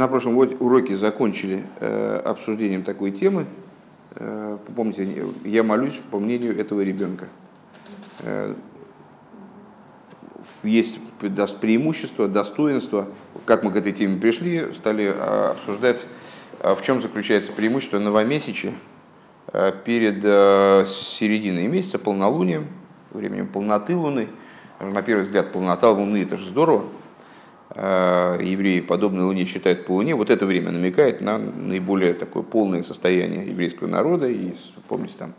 На прошлом уроке закончили обсуждением такой темы. Помните, я молюсь по мнению этого ребенка. Есть преимущество, достоинство. Как мы к этой теме пришли, стали обсуждать, в чем заключается преимущество новомесячия перед серединой месяца, полнолунием, временем полноты Луны. На первый взгляд, полнота Луны – это же здорово. Евреи, подобные Луне, считают по Луне. Вот это время намекает на наиболее такое полное состояние еврейского народа. И, помните, там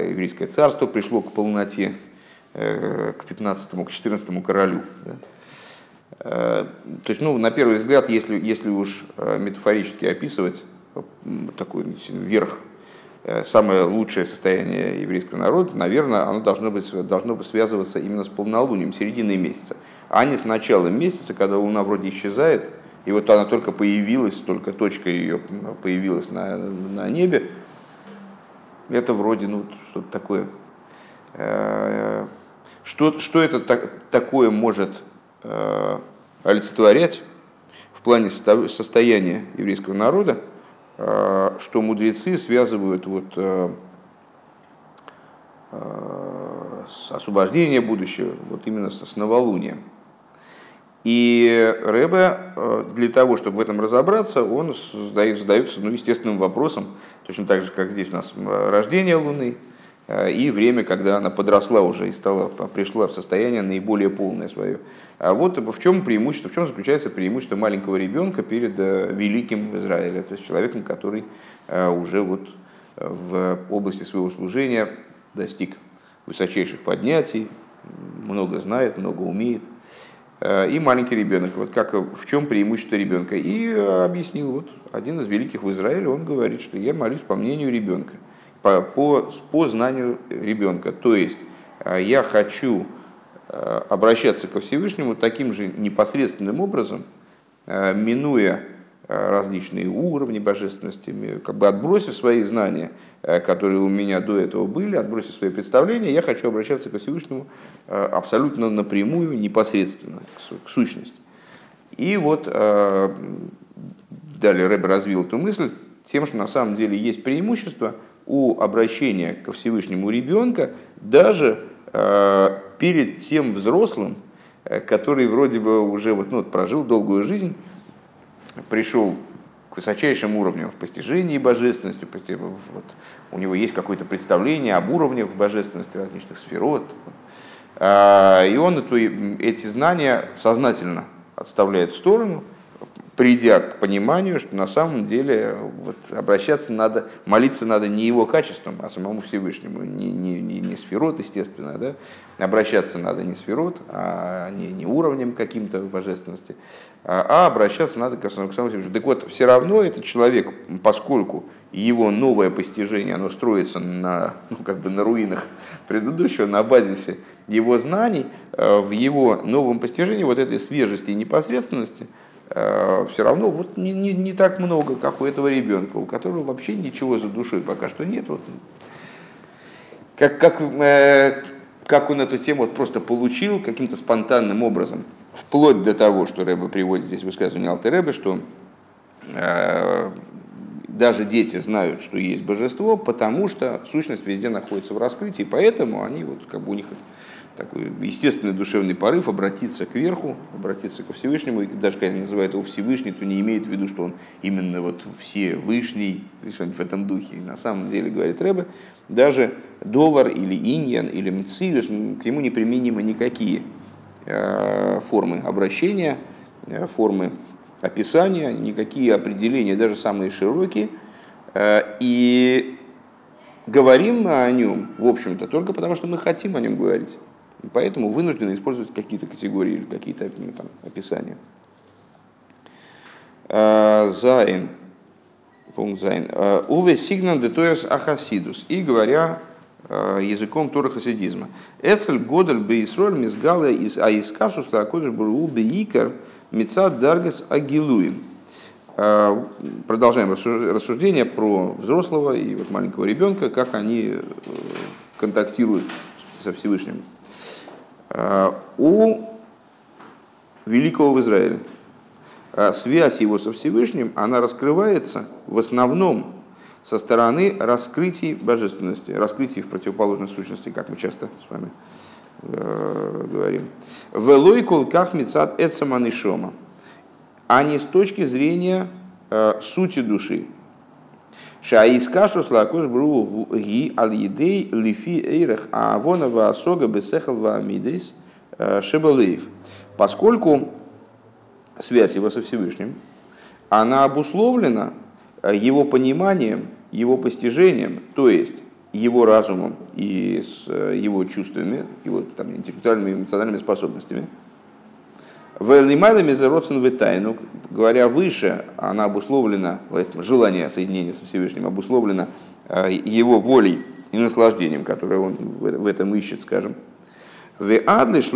еврейское царство пришло к полноте, к 15-му, к 14-му королю. Да? То есть, на первый взгляд, если уж метафорически описывать такой верх, самое лучшее состояние еврейского народа, наверное, оно должно бы связываться именно с полнолунием, серединой месяца, а не с началом месяца, когда Луна вроде исчезает, и вот она только появилась, только точка ее появилась на небе. Это вроде что-то такое. Что это такое может олицетворять в плане состояния еврейского народа, что мудрецы связывают с освобождением будущего, именно с новолунием. И Ребе, для того, чтобы в этом разобраться, он задается естественным вопросом, точно так же, как здесь у нас рождение Луны, и время, когда она подросла уже и пришла в состояние наиболее полное свое. А вот в чем заключается преимущество маленького ребенка перед великим Израилем, то есть человеком, который уже в области своего служения достиг высочайших поднятий, много знает, много умеет. И маленький ребенок, в чем преимущество ребенка. И объяснил, один из великих в Израиле, он говорит, что я молюсь по мнению ребенка. По знанию ребенка. То есть я хочу обращаться ко Всевышнему таким же непосредственным образом, минуя различные уровни божественности, отбросив свои знания, которые у меня до этого были, отбросив свои представления, я хочу обращаться ко Всевышнему абсолютно напрямую, непосредственно, к сущности. И далее Ребе развил эту мысль тем, что на самом деле есть преимущество у обращения ко Всевышнему ребенка даже перед тем взрослым, который вроде бы уже прожил долгую жизнь, пришел к высочайшим уровням в постижении божественности, у него есть какое-то представление об уровнях божественности различных сферот, и он эти знания сознательно отставляет в сторону, придя к пониманию, что на самом деле обращаться надо, молиться надо не его качеством, а самому Всевышнему, не сферот, естественно, да? Обращаться надо не сферот, а не уровнем каким-то в божественности, а обращаться надо к самому Всевышнему. Так все равно этот человек, поскольку его новое постижение, оно строится на руинах предыдущего, на базисе его знаний, в его новом постижении этой свежести и непосредственности, все равно не так много, как у этого ребенка, у которого вообще ничего за душой пока что нет. Как он эту тему просто получил каким-то спонтанным образом, вплоть до того, что Ребе приводит здесь высказывание Алтер Ребе, что даже дети знают, что есть божество, потому что сущность везде находится в раскрытии, поэтому они у них такой естественный душевный порыв обратиться кверху, обратиться ко Всевышнему, и даже когда называют его Всевышний, то не имеет в виду, что он именно Всевышний, в этом духе. И на самом деле, говорит Ребе, даже довар или иньян или мцилюс, к нему не применимы никакие формы обращения, формы описания, никакие определения, даже самые широкие. И говорим мы о нем, в общем-то, только потому, что мы хотим о нем говорить. Поэтому вынуждены использовать какие-то категории или какие-то описания. Зайн. Пункт Зайн. Уве сигнан де тоэс ахасидус. И говоря языком торахасидизма. Эцель годаль бейсроль мизгала из аискашус лакодж буру бейикар мицад даргас агилуим. Продолжаем рассуждение про взрослого и маленького ребенка, как они контактируют со Всевышним. У великого в Израиле связь его со Всевышним, она раскрывается в основном со стороны раскрытий божественности, раскрытий в противоположной сущности, как мы часто с вами говорим. «Велой кулках мицат эцаман и шома», а не с точки зрения сути души. «Шаискашу слакош бру ги аль-едей лифи эйрах аавонова асога бесехал ваамидейс шебалеев». Поскольку связь его со Всевышним, она обусловлена его пониманием, его постижением, то есть его разумом и с его чувствами, его там, интеллектуальными и эмоциональными способностями. Говоря выше, она обусловлена, желание соединения со Всевышним обусловлено его волей и наслаждением, которое он в этом ищет, скажем. И вплоть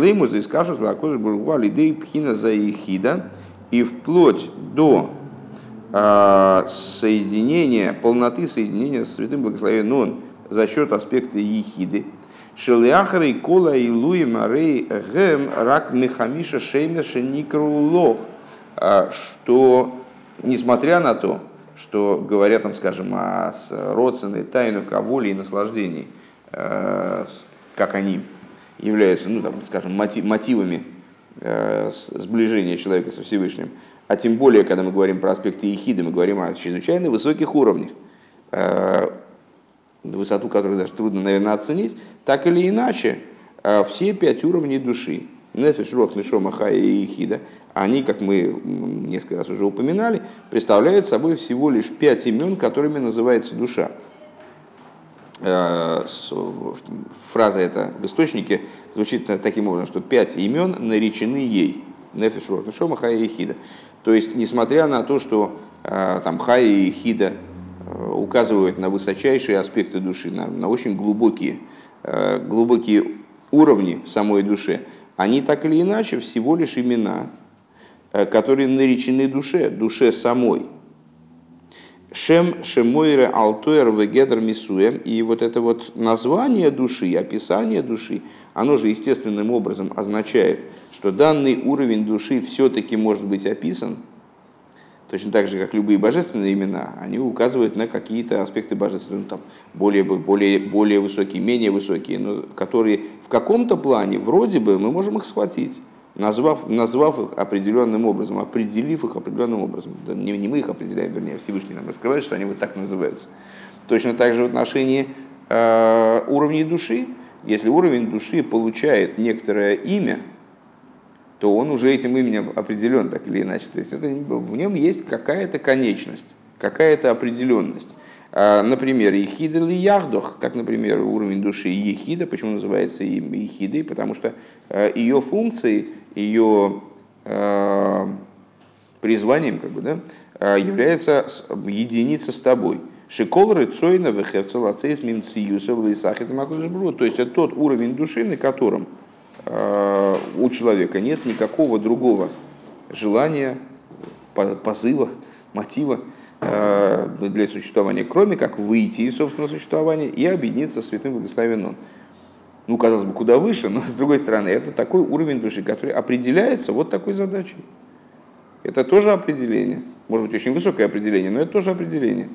до соединения, полноты соединения со Святым Благословенным Он за счет аспекта ехиды. Шелиахрей кола и луи марей гэм рак мехамиша шеймеша никруло. Что, несмотря на то, что говорят там, скажем, о родственной тайне, о воле и наслаждении, как они являются, ну, там, скажем, мотивами сближения человека со Всевышним, а тем более, когда мы говорим про аспекты ехиды, мы говорим о чрезвычайно высоких уровнях, высоту которых даже трудно, наверное, оценить, так или иначе, все 5 уровней души, нефеш, руах, нешома, хая и ехида, они, как мы несколько раз уже упоминали, представляют собой всего лишь 5 имен, которыми называется душа. Фраза эта в источнике звучит таким образом, что 5 имен наречены ей. Нефеш, руах, нешома, хая и ехида. То есть, несмотря на то, что там хая и ехида указывают на высочайшие аспекты души, на очень глубокие уровни самой души, они так или иначе всего лишь имена, которые наречены душе самой. Шем, шемойре, алтуэр, вегедр, мисуэм. И вот это вот название души, описание души, оно же естественным образом означает, что данный уровень души все-таки может быть описан. Точно так же, как любые божественные имена, они указывают на какие-то аспекты божественного, там, более высокие, менее высокие, но которые в каком-то плане, вроде бы, мы можем их схватить, назвав их определенным образом, определив их определенным образом. Не мы их определяем, вернее, Всевышний нам раскрывает, что они вот так называются. Точно так же в отношении уровней души. Если уровень души получает некоторое имя, то он уже этим именем определен, так или иначе. То есть это, в нем есть какая-то конечность, какая-то определенность. Например, ехида ли яхдох, как, например, уровень души ехида, почему называется ехидой, потому что ее функцией, ее призванием, как бы, да, является единица с тобой. Шикол рыцойна вехевца лацейс мимциюсов лейсахет макузбру. То есть это тот уровень души, на котором у человека нет никакого другого желания, позыва, мотива для существования, кроме как выйти из собственного существования и объединиться с Святым Благословенным. Ну, казалось бы, куда выше, но, с другой стороны, это такой уровень души, который определяется вот такой задачей. Это тоже определение. Может быть, очень высокое определение, но это тоже определение.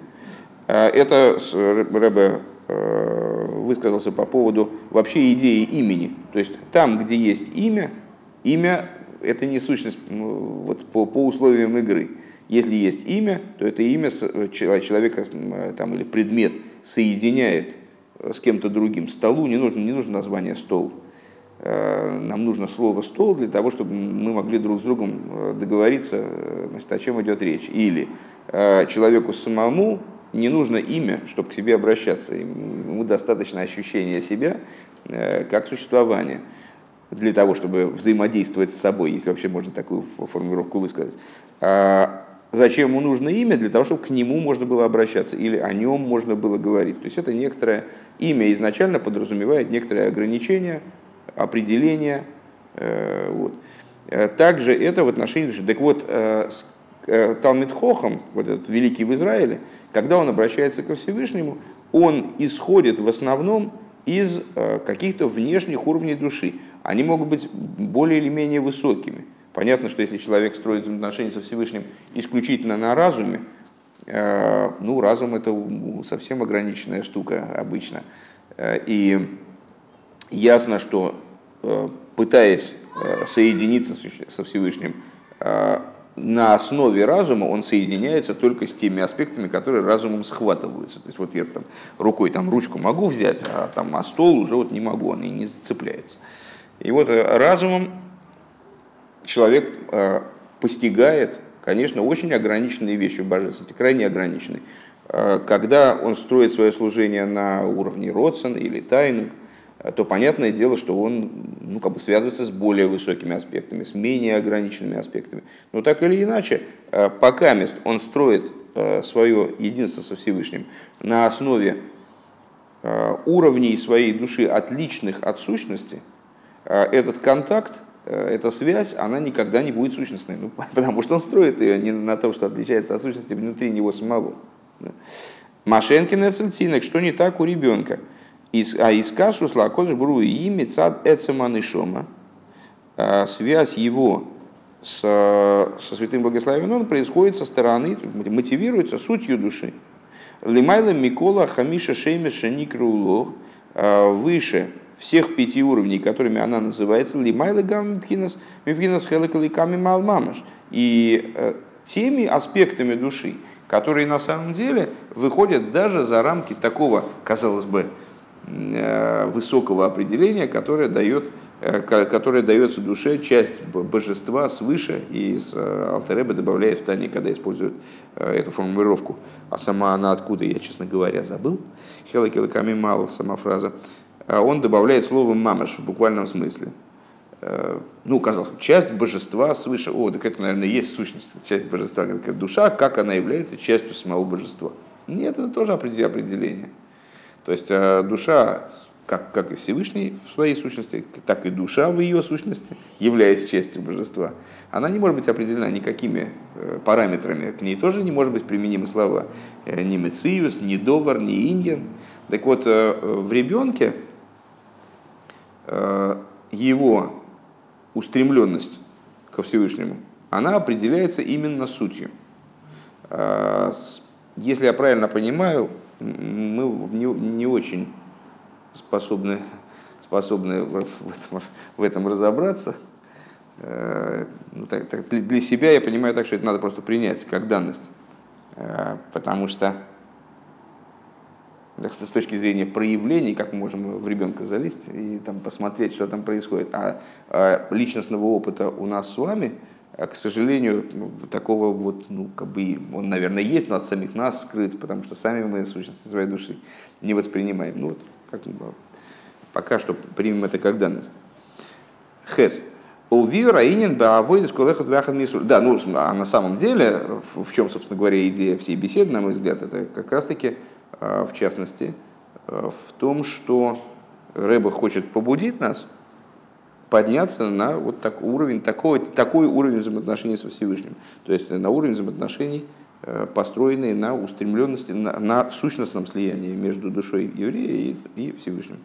Это Ребе высказался по поводу вообще идеи имени. То есть там, где есть имя – это не сущность вот, по условиям игры. Если есть имя, то это имя человека там, или предмет соединяет с кем-то другим. Столу не нужно название «стол». Нам нужно слово «стол» для того, чтобы мы могли друг с другом договориться, значит, о чем идет речь. Или человеку самому не нужно имя, чтобы к себе обращаться. Ему достаточно ощущения себя как существования для того, чтобы взаимодействовать с собой, если вообще можно такую формулировку высказать. А зачем ему нужно имя? Для того, чтобы к нему можно было обращаться или о нем можно было говорить. То есть это некоторое имя изначально подразумевает некоторые ограничения, определения. Вот. Также это в отношении души. Так вот, с Талмид Хохам, вот этот великий в Израиле, когда он обращается ко Всевышнему, он исходит в основном из каких-то внешних уровней души. Они могут быть более или менее высокими, Понятно, что если человек строит взаимоотношения со Всевышним исключительно на разуме, ну, разум – это совсем ограниченная штука обычно. И ясно, что, пытаясь соединиться со Всевышним на основе разума, он соединяется только с теми аспектами, которые разумом схватываются. То есть вот я там рукой там ручку могу взять, а там а стол уже вот не могу, он и не зацепляется. И вот разумом человек постигает, конечно, очень ограниченные вещи в божественности, крайне ограниченные. Когда он строит свое служение на уровне родствен или тайну, то понятное дело, что он ну, как бы связывается с более высокими аспектами, с менее ограниченными аспектами. Но так или иначе, покамест он строит свое единство со Всевышним на основе уровней своей души, отличных от сущности, этот контакт, эта связь, она никогда не будет сущностной, ну, потому что он строит ее не на том, что отличается от сущности внутри него самого. Машенкин эцельцинок, что не так у ребенка? А искал шусла кодж бруи ими цад эцеман и шома. Связь его со святым благословением, он происходит со стороны, мотивируется сутью души. Лимайла микола хамиша шеймеша никрулох, выше всех пяти уровней, которыми она называется, лимайла гаммипхинас хелекаликами малмамаш. И теми аспектами души, которые на самом деле выходят даже за рамки такого, казалось бы, высокого определения, которое дается душе, часть божества свыше, и Алтер Ребе добавляет в Тане, когда используют эту формулировку. А сама она откуда, я, честно говоря, забыл. Хелакелаками мало, сама фраза. Он добавляет слово «мамаш» в буквальном смысле. Ну, казалось бы, часть божества свыше. О, так это, наверное, есть сущность, часть божества. Душа, как она является частью самого божества. Нет, это тоже определение. То есть душа, как и Всевышний в своей сущности, так и душа в ее сущности, являясь частью божества, она не может быть определена никакими параметрами. К ней тоже не может быть применимы слова ни мециюс, ни довар, ни индиан. Так вот, в ребенке его устремленность ко Всевышнему, она определяется именно сутью. Если я правильно понимаю, мы не очень способны в этом разобраться. Ну, так, для себя я понимаю так, что это надо просто принять как данность. Потому что с точки зрения проявлений, как мы можем в ребенка залезть и там посмотреть, что там происходит. А личностного опыта у нас с вами, к сожалению, такого вот, ну, как бы, он, наверное, есть, но от самих нас скрыт, потому что сами мы сущности своей души не воспринимаем. Ну, вот, как ни было. Пока что примем это как данность. Хэс. Да, ну, а на самом деле, в чем, собственно говоря, идея всей беседы, на мой взгляд, это как раз-таки, в частности, в том, что Ребе хочет побудить нас подняться на вот такой уровень взаимоотношений со Всевышним. То есть на уровень взаимоотношений, построенный на устремленности, на сущностном слиянии между душой еврея и Всевышним.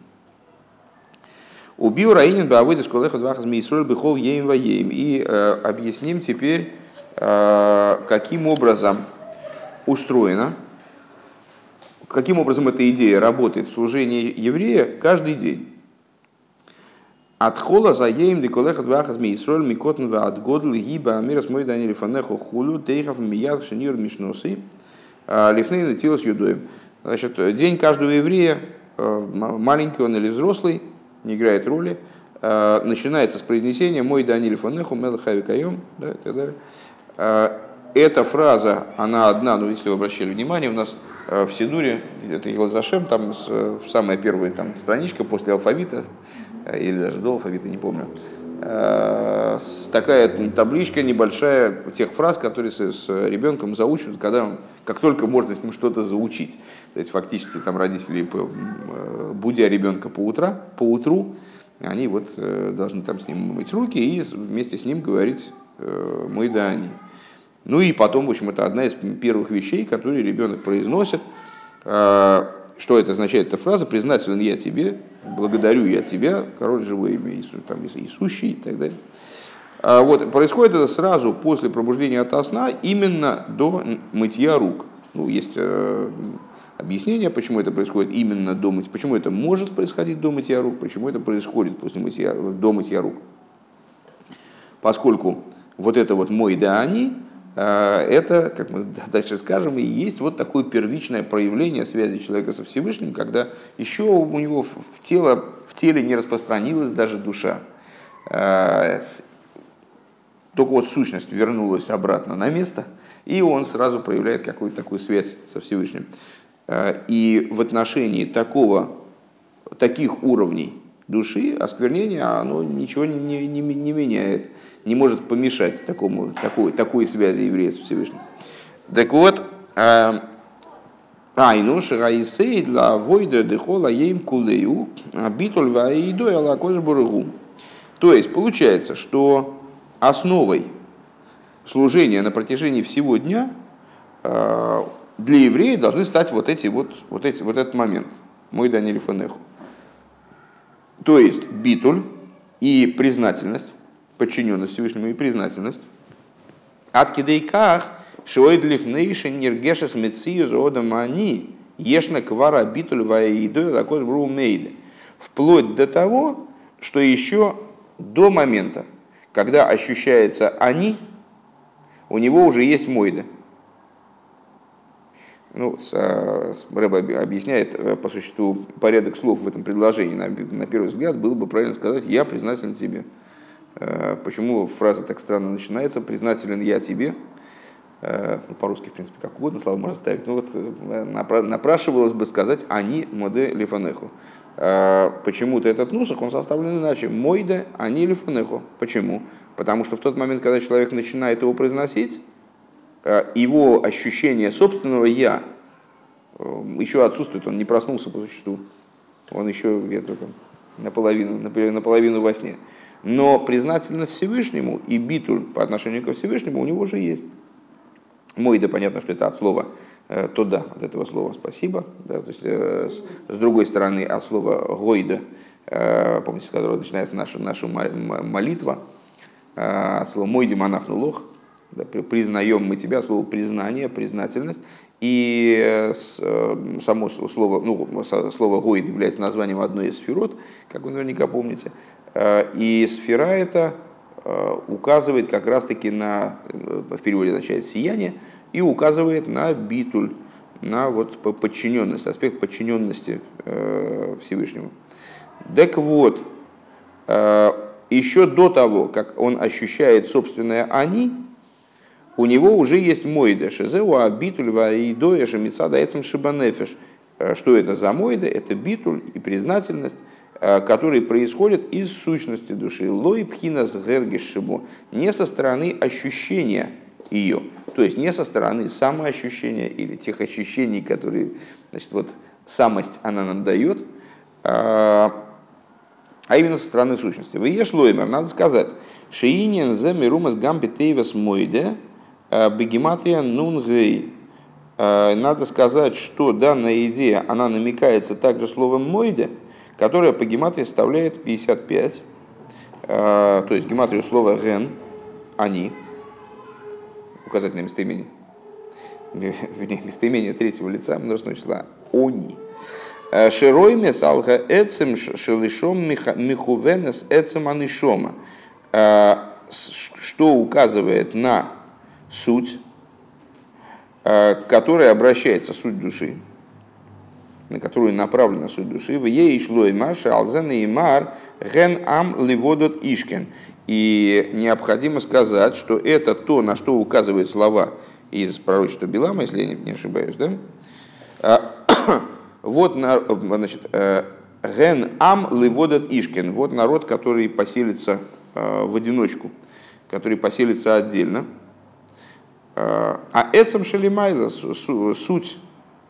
Убил Раинин Бавыда Сколеха Дваха Змеисроль Бихол Еим Ваеим. И объясним теперь, каким образом устроено, каким образом эта идея работает в служении еврея каждый день. Отхола заеем деколеха дваха змеисроль микотн ваат годл гиба амирас мой данили фанехо хулю тейхав мияд шенир мишносы лифней натилос юдоем. Значит, день каждого еврея, маленький он или взрослый, не играет роли, начинается с произнесения «Мой данили фанехо мелахави каем», да, и так далее. Эта фраза, она одна, но если вы обращали внимание, у нас в Сидуре, это Елазашем, там самая первая там, страничка после алфавита, или даже до алфавита, не помню, такая табличка небольшая тех фраз, которые с ребенком заучивают, как только можно с ним что-то заучить. То есть фактически там родители, будя ребенка по утру, они вот должны там с ним мыть руки и вместе с ним говорить «мы да они». Ну и потом, в общем, это одна из первых вещей, которые ребенок произносит. Что это означает, эта фраза? «Признателен я тебе, благодарю я тебя, король живой, Иисущий» и так далее. Вот, происходит это сразу после пробуждения ото сна, именно до мытья рук. Ну, есть объяснение, почему это происходит именно до мытья, почему это может происходить до мытья рук, почему это происходит после мытья, до мытья рук. Поскольку вот это вот мой даани, это, как мы дальше скажем, и есть вот такое первичное проявление связи человека со Всевышним, когда еще у него в теле не распространилась даже душа. Только вот сущность вернулась обратно на место, и он сразу проявляет какую-то такую связь со Всевышним. И в отношении таких уровней души осквернение, оно ничего не меняет, не может помешать такой связи еврея с Всевышним. Так вот, то есть получается, что основой служения на протяжении всего дня для евреев должны стать вот этот момент. Мой Даниэль Фанеху. То есть битуль и признательность, подчиненность Всевышнему и признательность. От кидейках шиоид лифнейшин нергешес мецию зоодамани ешна квара битуль ваидой лакош брумейде. Вплоть до того, что еще до момента, когда ощущается они, у него уже есть мойда. Ну, Рэбе объясняет по существу порядок слов в этом предложении. На первый взгляд было бы правильно сказать «я признателен тебе». Почему фраза так странно начинается? «Признателен я тебе». По-русски, в принципе, как угодно слова можно ставить. Но вот напрашивалось бы сказать «они моде лифанеху». Почему-то этот нусах, он составлен иначе. Мойда, ани лифанеху. Почему? Потому что в тот момент, когда человек начинает его произносить, его ощущение собственного «я» еще отсутствует. Он не проснулся по существу. Он еще где-то там наполовину во сне. Но признательность Всевышнему и битуль по отношению ко Всевышнему у него уже есть. Мойда, понятно, что это от слова «тода», от этого слова «спасибо». Да? То есть, с другой стороны, от слова «гойда», помните, с которого начинается наша молитва, от слова «мойди монахну лох», да, признаем мы тебя, слово «признание», «признательность». И само слово, слово «гоид» является названием одной из сферот, как вы наверняка помните. И сфера эта указывает как раз-таки в переводе означает «сияние», и указывает на битуль, на вот подчиненность, аспект подчиненности Всевышнему. Так вот, еще до того, как он ощущает собственное «они», у него уже есть мойда, шезеуа, битуль, ваидоя, шамица, дайцем, шибанефеш. Что это за мойда? Это битуль и признательность, которые происходят из сущности души. Лой пхинас гергешибо. Не со стороны ощущения ее, то есть не со стороны самоощущения или тех ощущений, которые, значит, вот самость она нам дает, а именно со стороны сущности. Выешь лоймер, надо сказать, шиинен зе мирумас гампитейвас мойде, бегематрия нунгей. Надо сказать, что данная идея, она намекается также словом мойде, которое по гематрии составляет 55, то есть гематрию слова ген, они, указательное местоимение, вернее, местоимение третьего лица множественного числа, они. Широймес алха эцем шелышом михувенес эцем анышома, что указывает на суть, которая обращается, суть души, на которую направлена суть души, в ей ишло имар, шалзен и имар, ген ам ливодот ишкен. И необходимо сказать, что это то, на что указывают слова из пророчества Билама, если я не ошибаюсь, да? Вот, значит, ген ам ливодот ишкен. Вот народ, который поселится в одиночку, который поселится отдельно. А эцем шелимайла, суть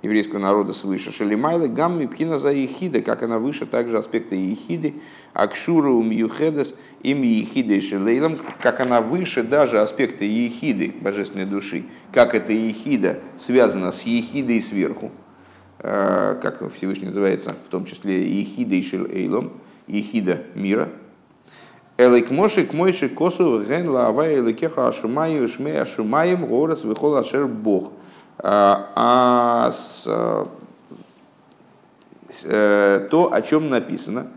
еврейского народа свыше, шелимайла гамми пхина за ехида, как она выше, также аспекты ехиды, акшура ум юхедес им ехиды шелейлам, как она выше даже аспекты ехиды, божественной души, как эта ехида связана с ехидой сверху, как Всевышний называется, в том числе ехида и шелейлам, ехида мира. Элик Моши, Кмойши, Косу, Ген, Лавай, Эликеха, Ашумаю, Шмея, Ашумаем, Горец, Выхол, Ашер, Бог. А то, о чем написано,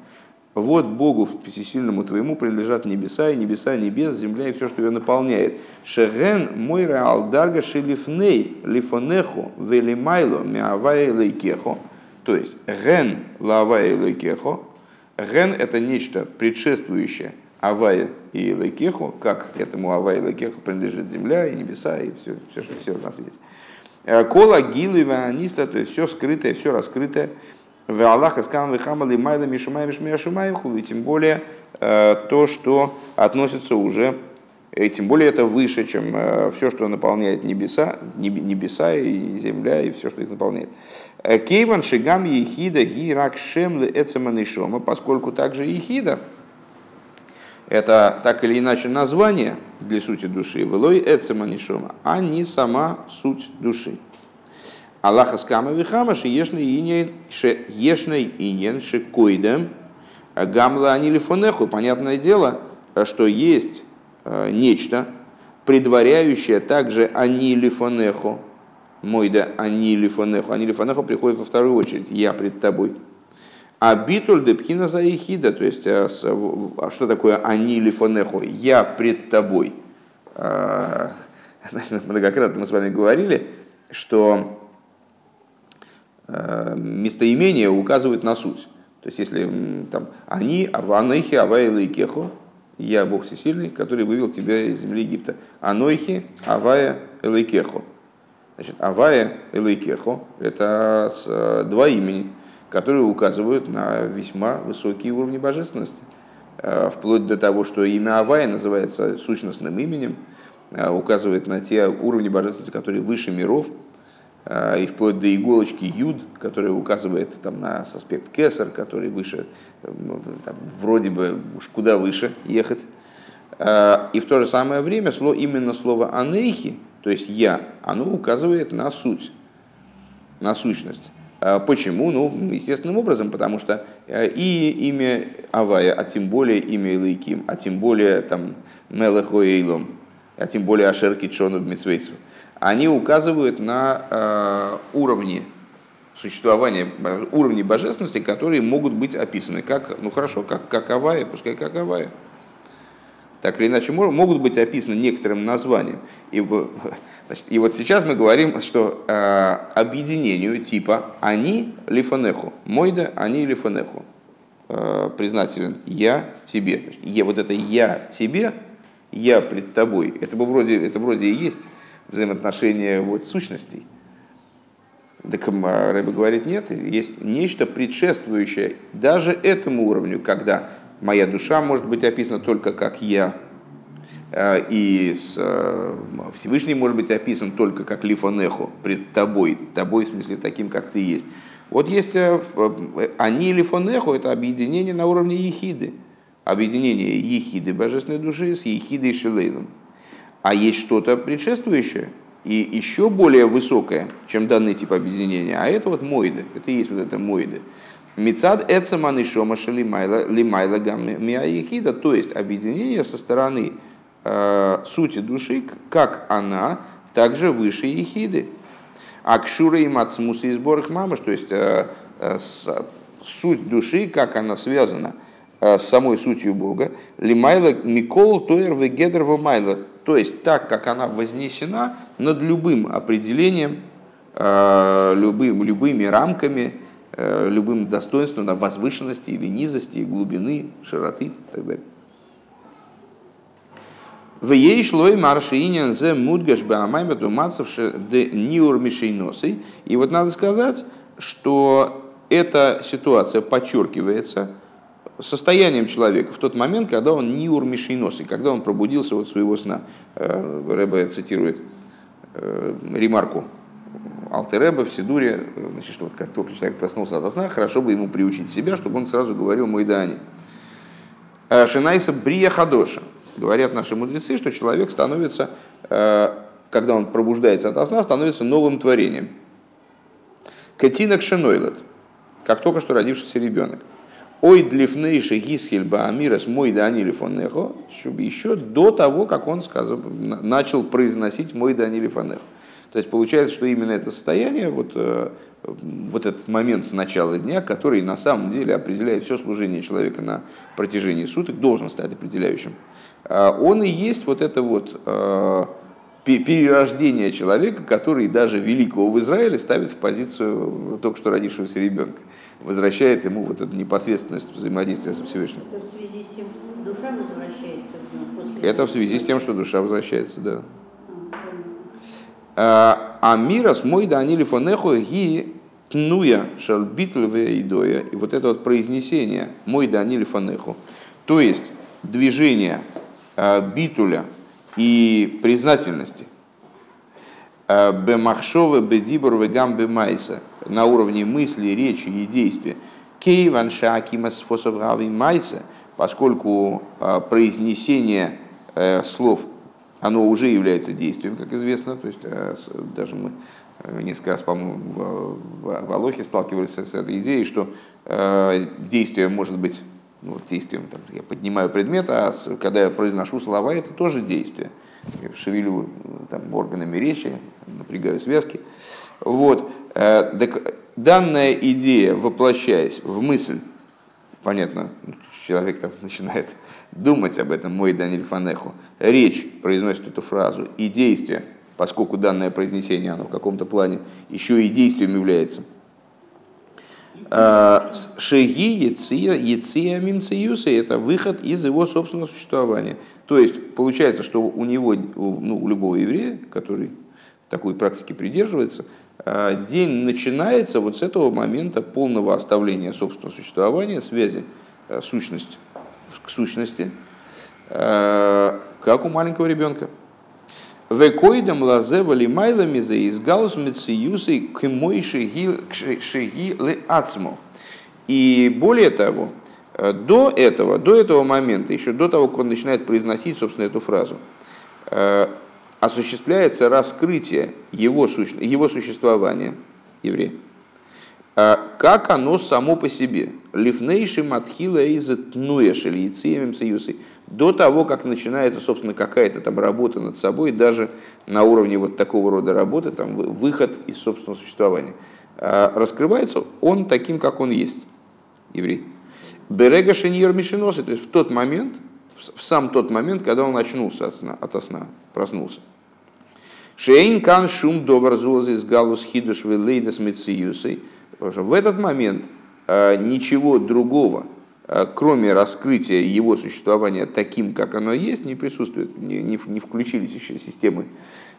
вот Богу всесильному твоему принадлежат небеса, и небеса, небес, земля, и все, что ее наполняет. Шеген, Мойра, Алдарга, Шелифней, Лифонеху, Велимайло, Меавай, Эликехо. То есть, Ген, Лавай, Эликехо. Ген – это нечто предшествующее Авае и Элокеху, как этому Авае и Элокеху принадлежит земля и небеса, и все что все на свете. Кола, гилы, ваниста, то есть все скрытое, все раскрытое. Ваалаха, скам, вихамали, майда, мишумай, мишмея, шумай, и тем более то, что относится уже, и тем более это выше, чем все, что наполняет небеса и земля, и все, что их наполняет. Кейван шигам ехида гирак шемлы эцеманишома, поскольку также ехида это так или иначе название для сути души, велой эцеманишома, а не сама суть души. Аллаха скама вихама шешной иньен шекойдем гамла анилифонеху. Понятное дело, что есть нечто, предваряющее также анилифонеху. Мойда анилифонеху. Анилифонеху приходит во вторую очередь. Я пред тобой. А битуль депхина заехида. То есть, что такое анилифонеху? Я пред тобой. Многократно мы с вами говорили, что местоимение указывает на суть. То есть, если там они, аванехи, авайлы и кехо. Я Бог Всесильный, который вывел тебя из земли Египта. Анойхи, авая, элейкехо. Значит, авая, элейкехо – это два имени, которые указывают на весьма высокие уровни божественности. Вплоть до того, что имя авая называется сущностным именем, указывает на те уровни божественности, которые выше миров, и вплоть до иголочки юд, которая указывает там, на аспект кесар, который выше, там, вроде бы уж куда выше ехать. И в то же самое время именно слово «анейхи», то есть «я», оно указывает на суть, на сущность. Почему? Ну, естественным образом, потому что и имя Авая, а тем более имя Элейким, а тем более Мелехо Эйлом, а тем более Ашер Китшону Бмитсвейсу, они указывают на уровни существования, уровни божественности, которые могут быть описаны как, ну хорошо, как Авая, пускай как Авая. Так или иначе, могут быть описаны некоторым названием. И вот сейчас мы говорим, что объединению типа «они лифонеху», «мойда они лифонеху», признателен «я тебе». Вот это «я тебе», «я пред тобой», это вроде и есть взаимоотношения вот, сущностей. Так Ребе говорит, нет, есть нечто предшествующее даже этому уровню, когда моя душа может быть описана только как я, и Всевышний может быть описан только как лифонехо, пред тобой в смысле таким, как ты есть. Вот есть они лифонехо, это объединение на уровне ехиды, объединение ехиды божественной души с ехидой шелейном. А есть что-то предшествующее и еще более высокое, чем данный тип объединения. А это вот мойды, это и есть вот это мойды. Мицад эцаман и шомаша лимайла гаммиаехида, то есть объединение со стороны сути души, как она, также выше ехиды. Акшура и мацмуса и сборах мамаш, то есть суть души, как она связана с самой сутью Бога. Лимайла микол тоер вегедр вамайла. То есть так, как она вознесена над любым определением, любыми рамками, любым достоинством на возвышенности или низости, глубины, широты и так далее. И вот надо сказать, что эта ситуация подчеркивается состоянием человека в тот момент, когда он ниур мишейносы, когда он пробудился от своего сна. Ребе цитирует ремарку Алтер Ребе в Сидуре, значит, что вот как только человек проснулся от сна, хорошо бы ему приучить себя, чтобы он сразу говорил «мойда ани». «Шинайса брия хадоша». Говорят наши мудрецы, что человек становится, когда он пробуждается от сна, становится новым творением. «Катинок шинойлот», как только что родившийся ребенок. Ой, длифнейший гисхель баамирас мой данили фонехо, чтобы еще до того, как он сказал, начал произносить мой данили фонехо. То есть получается, что именно это состояние, вот этот момент начала дня, который на самом деле определяет все служение человека на протяжении суток, должен стать определяющим. Он и есть вот это вот перерождение человека, который даже великого в Израиле ставит в позицию только что родившегося ребенка, возвращает ему вот эту непосредственность взаимодействия со Всевышним. Это в связи с тем, что душа возвращается? После... Это в связи с тем, что душа возвращается, да. Амирас мой данили фонехо ги тнуя шалбитль веидоя. И вот это вот произнесение мой данили фонехо, то есть движение битуля и признательности бемахшове бедибор вегам бемайса на уровне мысли, речи и действия кейван шакимас фосовгави майса, поскольку произнесение слов оно уже является действием, как известно. То есть даже мы несколько раз, по-моему, в Алохе сталкивались с этой идеей, что действие может быть действием, там, я поднимаю предмет, а когда я произношу слова, это тоже действие. Я шевелю там, органами речи, напрягаю связки. Вот. Так, данная идея, воплощаясь в мысль, понятно, человек там начинает думать об этом, мой даниль фанеху. Речь произносит эту фразу и действие, поскольку данное произнесение, оно в каком-то плане еще и действием является. Шеги яция мимциюса – это выход из его собственного существования. То есть получается, что у него, у любого еврея, который такой практики придерживается, день начинается вот с этого момента полного оставления собственного существования, связи сущность к сущности, как у маленького ребенка. Векойдам лазевали майломизе изгалус мециюсей к мойшиги леацмо. И более того, до этого момента, еще до того, как он начинает произносить, собственно, эту фразу, осуществляется раскрытие его существования, еврея, как оно само по себе. Лифнейши матхила из тнуэш или яциевим союзы. До того, как начинается, собственно, какая-то там работа над собой, даже на уровне вот такого рода работы, там выход из собственного существования. Раскрывается он таким, как он есть, еврей. Берега шеньер мишиносы, то есть в тот момент, в сам тот момент, когда он очнулся от сна, проснулся. Шейн кан шум доварзулаз из галус хидуш велейдас мециюсей. В этот момент ничего другого, кроме раскрытия его существования таким, как оно есть, не присутствует, не включились еще системы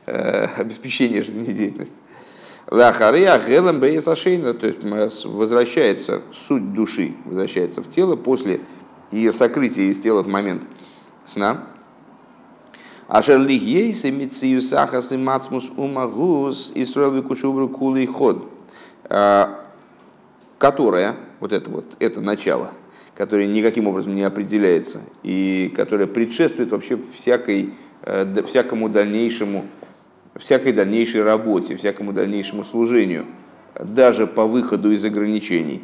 обеспечения жизнедеятельности. То есть возвращается суть души, возвращается в тело после ее сокрытия из тела в момент сна. Ашерлигейс и мициюсахас и мацмус умагус и срови кушубру кулей ход. Которая, это начало, которое никаким образом не определяется и которое предшествует вообще всякой дальнейшей работе, всякому дальнейшему служению, даже по выходу из ограничений.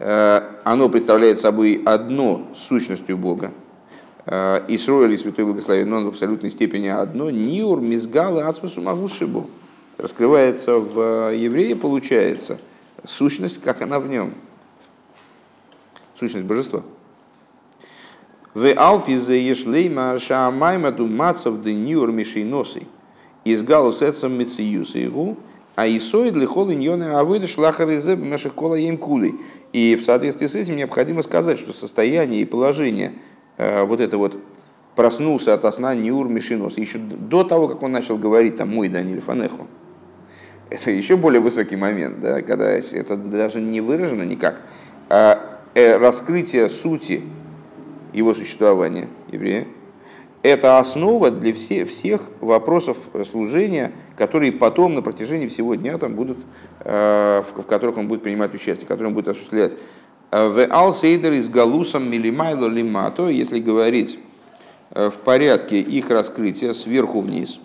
Оно представляет собой одно с сущностью Бога. И сроили святой благословен он в абсолютной степени одно. Ниур мизгала ацмусу магусшибу. Раскрывается в еврее, получается, сущность, как она в нем. Сущность божества. В Алпизе ешлейма шаамайма думацав де ниур мишейносы. Изгалус эцам мециюсейгу. А исоид лихол иньоны авыдыш лахарызэ бмеших кола ем кулей. И в соответствии с этим необходимо сказать, что состояние и положение проснулся от сна ниур мишейносы. Еще до того, как он начал говорить там мой даниль фанеху. Это еще более высокий момент, да, когда это даже не выражено никак. Раскрытие сути его существования, еврея, это основа для всех вопросов служения, которые потом на протяжении всего дня там будут, в которых он будет принимать участие, которые он будет осуществлять. В Алсейдер из Галусом Милимайло Лимато, если говорить в порядке их раскрытия сверху вниз.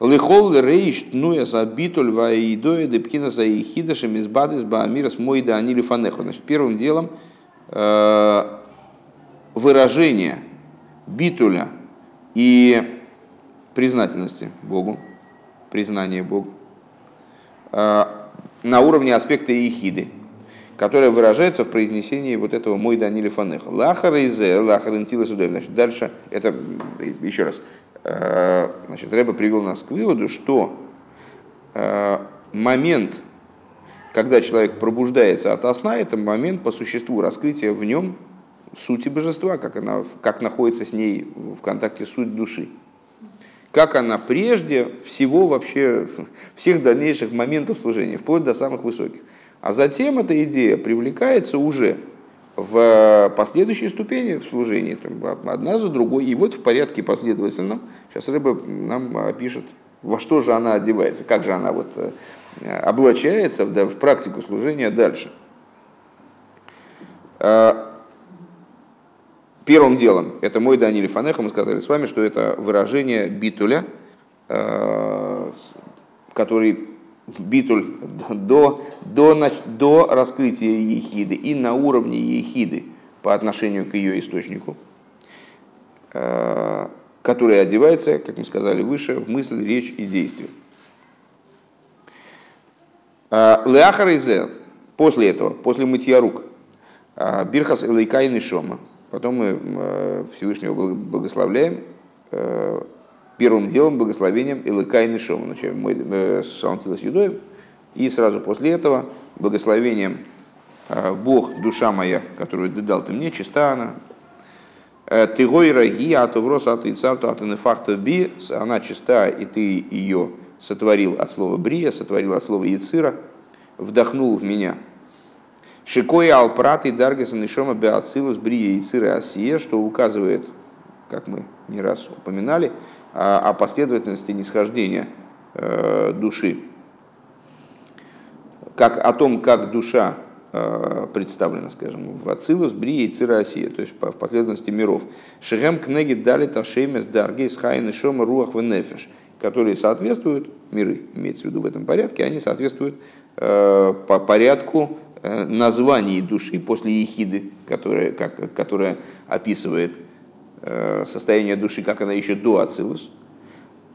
Лихол рейш тнуя сабитуль ваидоя депхина саихидашем избадис баамирас мойда анили фанеху. Значит, первым делом выражение битуля и признательности Богу, признание Богу на уровне аспекта ихиды, которая выражается в произнесении вот этого «Мой Даниле Фанех». «Лахар изе, лахар интила судой». Значит, дальше, это еще раз, значит, Ребе привел нас к выводу, что момент, когда человек пробуждается ото сна, это момент по существу раскрытия в нем сути божества, как она, как находится с ней в контакте суть души. Как она прежде всего вообще, всех дальнейших моментов служения, вплоть до самых высоких. А затем эта идея привлекается уже в последующей ступени в служении, там, одна за другой. И вот в порядке последовательном, сейчас Ребе нам пишет, во что же она одевается, как же она вот облачается в практику служения дальше. Первым делом, это мой Даниле Фанеха, мы сказали с вами, что это выражение битуля, который... Битуль до раскрытия ехиды и на уровне ехиды по отношению к ее источнику, который одевается, как мы сказали выше, в мысль, речь и действие. Леахар изе, после этого, после мытья рук, бирхас элейкай нишома, потом мы Всевышнего благословляем, первым делом, благословением Элыкай Нишома, начнем мы с Алтилас Юдоем, и сразу после этого благословением Бог, душа моя, которую ты дал ты мне, чиста она. Ты гой раги, а то врос, а ты царту, а ты нефахта би, она чиста, и ты ее сотворил от слова брия, сотворил от слова яцира, вдохнул в меня. Шикоя алпрат и даргаса нишома беацилус брия яцира асие, что указывает, как мы не раз упоминали, о последовательности нисхождения души, как о том, как душа представлена, скажем, в Ацилус, Брии и Цирасия, то есть в последовательности миров. Шехем кнеги дали ташемес даргейс хайн и шома руах венефеш, которые соответствуют, миры имеется в виду в этом порядке, они соответствуют по порядку названий души после ехиды, которая описывает состояние души, как она еще до Ацилус,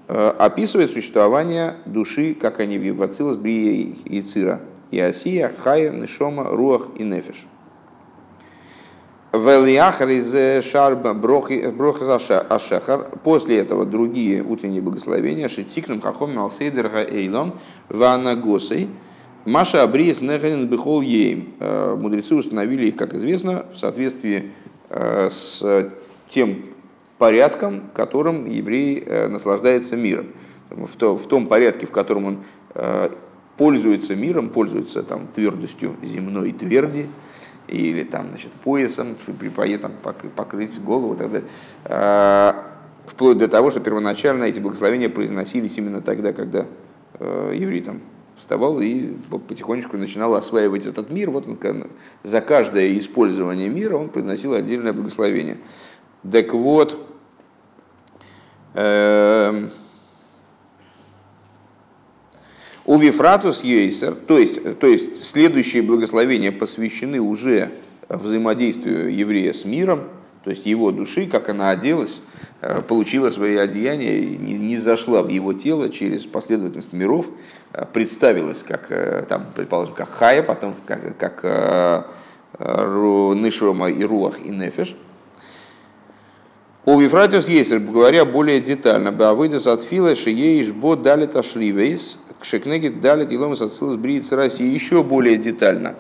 описывает существование души, как они в Ацилус, Брия и Цира, и Асия, Хая, Нишома, Руах и Нефеш. После этого другие утренние благословения, Шитикном, Хахом, Алсейдер, Эйлон, Ванагосей, Маша, Абриес, Нехарин, Бехол, Ейм. Мудрецы установили их, как известно, в соответствии с тем порядком, которым еврей наслаждается миром, в том порядке, в котором он пользуется миром, пользуется там твердостью земной тверди или там, значит, поясом, припоетом покрыть голову, тогда, вплоть до того, что первоначально эти благословения произносились именно тогда, когда еврей там вставал и потихонечку начинал осваивать этот мир. Вот он за каждое использование мира он произносил отдельное благословение. Так вот, у Вифратус Ейсер, то есть следующие благословения посвящены уже взаимодействию еврея с миром, то есть его души, как она оделась, получила свои одеяния, не зашла в его тело через последовательность миров, представилась как, там, предположим, как Хая, потом как Нишрома и Руах и Нефеш. У Вифратиус Ейсер, говоря более детально, «Бавыдес от фила шиеиш бо далит ашливейс, кшекнегит далит еломас отсылас бриец России». Еще более детально.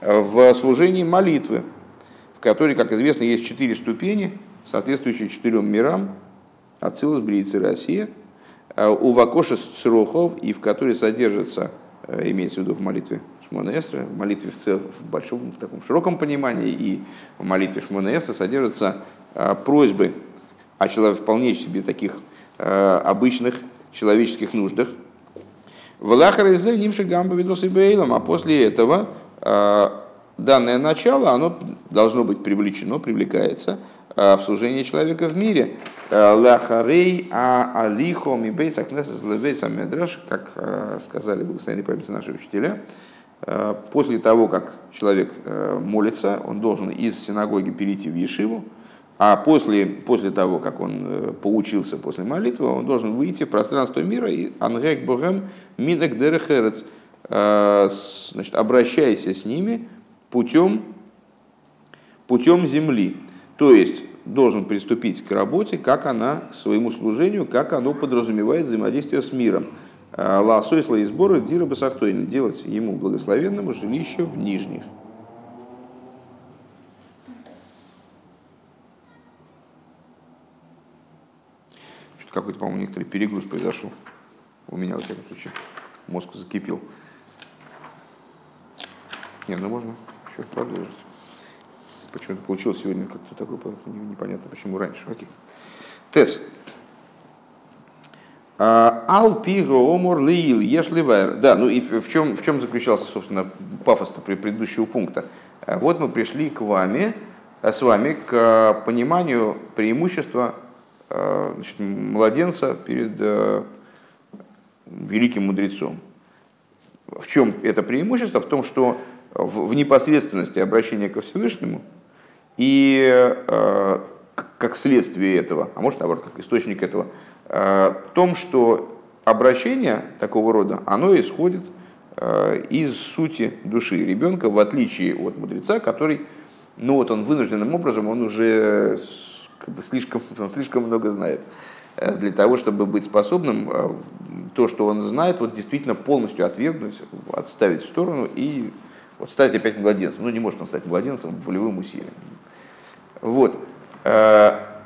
В служении молитвы, в которой, как известно, есть 4 ступени, соответствующие 4 мирам, отсылас бриец России, у вакоши срухов, и в которой содержится, имеется в виду в молитве Шмона Эсра, в молитве в целом, в большом, в таком широком понимании, и в молитве Шмона Эсра содержится просьбы о вполне себе таких обычных человеческих нуждах. А после этого данное начало оно должно быть привлечено, привлекается в служении человека в мире. Лахарей алихом и бейс акнесес лебейсам медраш, как сказали благословенные памяти наши учителя, после того, как человек молится, он должен из синагоги перейти в ешиву, а после того, как он поучился после молитвы, он должен выйти в пространство мира и ангек богем минек дерехерец, значит, обращайся с ними путем земли. То есть должен приступить к работе, как она, к своему служению, как оно подразумевает взаимодействие с миром. Лаосой слои сбора дира басахтойн, делать ему благословенному жилище в нижних. Что-то какой-то, по-моему, некоторый перегруз произошел. У меня, во всяком случае, мозг закипел. Не, ну можно еще продолжить. Почему-то получилось сегодня как-то такое, непонятно почему раньше. Окей. Тес. Алпиго омор лиил ешливайр. Да, ну и в чем заключался, собственно, пафос-то предыдущего пункта. Вот мы пришли с вами к пониманию преимущества, значит, младенца перед великим мудрецом. В чем это преимущество? В том, что в непосредственности обращения ко Всевышнему и как следствие этого, а может, наоборот, как источник этого, в том, что обращение такого рода, оно исходит из сути души ребенка, в отличие от мудреца, который, ну вот он вынужденным образом, он уже как бы слишком много знает. Для того, чтобы быть способным то, что он знает, вот действительно полностью отвергнуть, отставить в сторону и вот стать опять младенцем. Ну, не может он стать младенцем волевым усилием. Вот. Хорошо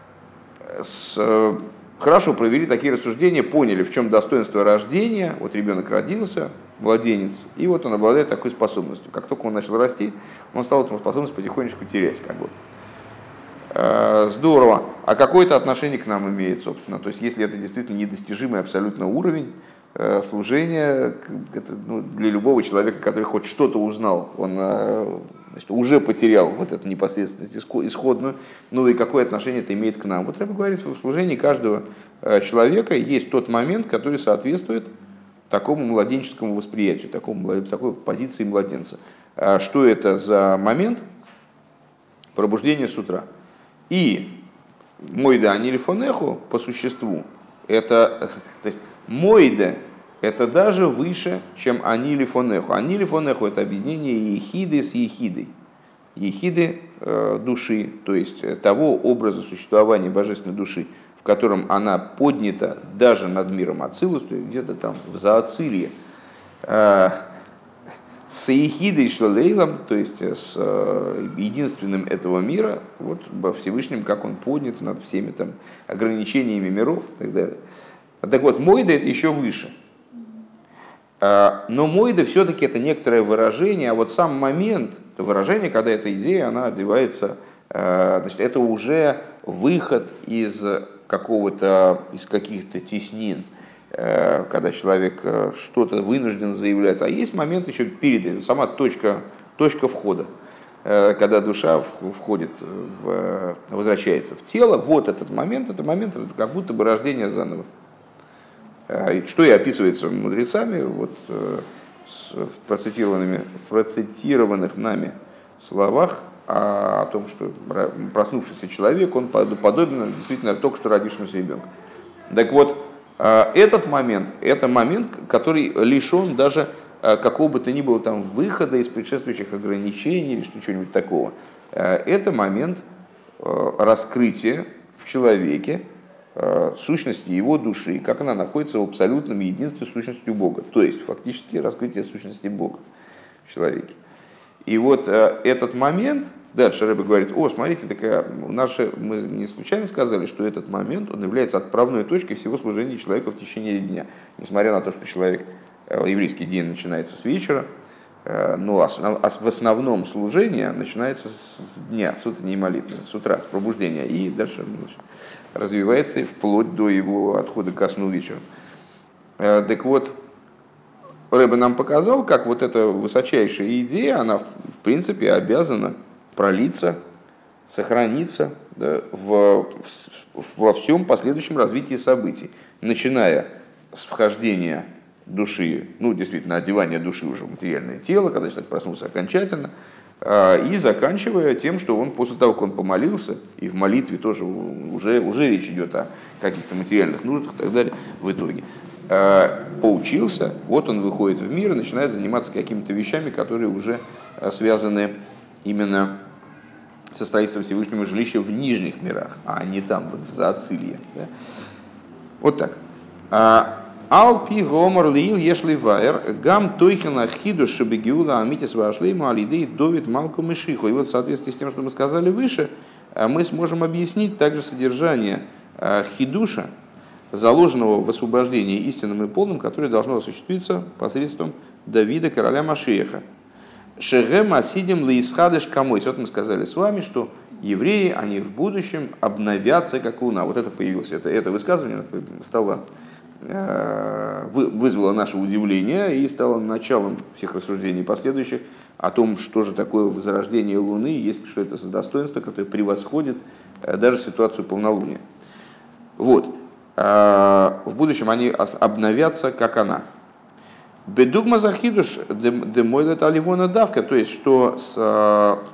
провели такие рассуждения, поняли, в чем достоинство рождения. Вот ребенок родился, младенец, и вот он обладает такой способностью. Как только он начал расти, он стал эту способность потихонечку терять, как бы. Здорово. А какое-то отношение к нам имеет, собственно? То есть, если это действительно недостижимый абсолютно уровень служения, это, ну, для любого человека, который хоть что-то узнал, он, значит, уже потерял вот эту непосредственность исходную, ну и какое отношение это имеет к нам? Вот Ребе говорит, в служении каждого человека есть тот момент, который соответствует такому младенческому восприятию, такой позиции младенца. Что это за момент? Пробуждение с утра. И мойда анильфонеху по существу, это, то есть мойда, это даже выше, чем анильфонеху. Анильфонеху это объединение ехиды с ехидой. Ехиды души, то есть того образа существования божественной души, в котором она поднята даже над миром Ацилус, где-то там в заоцилье. С Иехидой и Шлалейлом, то есть с единственным этого мира, вот во Всевышнем, как он поднят над всеми там ограничениями миров и так далее. Так вот, Мойда это еще выше. Но Мойда все-таки это некоторое выражение, а вот сам момент, выражение, когда эта идея, она одевается, значит, это уже выход из какого-то, из каких-то теснин, когда человек что-то вынужден заявлять. А есть момент еще перед этим, сама точка входа, когда душа входит, возвращается в тело. Вот этот момент, как будто бы рождение заново. Что и описывается мудрецами, вот в процитированных нами словах о том, что проснувшийся человек, он подобен действительно только что родившемуся ребенку. Так вот, этот момент, это момент, который лишен даже какого бы то ни было там выхода из предшествующих ограничений или что-нибудь такого. Это момент раскрытия в человеке сущности его души, как она находится в абсолютном единстве с сущностью Бога. То есть фактически раскрытие сущности Бога в человеке. И вот этот момент, дальше Ребе говорит, смотрите, мы не случайно сказали, что этот момент он является отправной точкой всего служения человека в течение дня. Несмотря на то, что человек, еврейский день начинается с вечера, но в основном служение начинается с дня, с утренней молитвы, с утра, с пробуждения, и дальше развивается вплоть до его отхода ко сну вечером. Так вот, Ребе нам показал, как вот эта высочайшая идея, она в принципе обязана пролиться, сохраниться, да, во всем последующем развитии событий, начиная с вхождения души, ну, действительно, одевания души уже в материальное тело, когда человек проснулся окончательно, и заканчивая тем, что он после того, как он помолился, и в молитве тоже уже речь идет о каких-то материальных нуждах и так далее, в итоге поучился, вот он выходит в мир и начинает заниматься какими-то вещами, которые уже связаны именно со строительством Всевышнего жилища в нижних мирах, а не там, вот в зацилье. Да? Вот так. Алпи гомор лил ешли ваер гам тойхена хиду шабегиула амитис вашлейма алидей довид малку мишиху. И вот в соответствии с тем, что мы сказали выше, мы сможем объяснить также содержание хидуша, заложенного в освобождении истинным и полным, которое должно осуществиться посредством Давида, короля Машиеха. Шегэм асидим лаисхадыш камойс. Вот мы сказали с вами, что евреи, они в будущем обновятся, как луна. Вот это появилось, это высказывание стало... вызвало наше удивление и стало началом всех рассуждений последующих о том, что же такое возрождение Луны, есть что это за достоинство, которое превосходит даже ситуацию полнолуния. Вот. В будущем они обновятся, как она. Бедугма захидуш демойлет аливона давка, то есть, что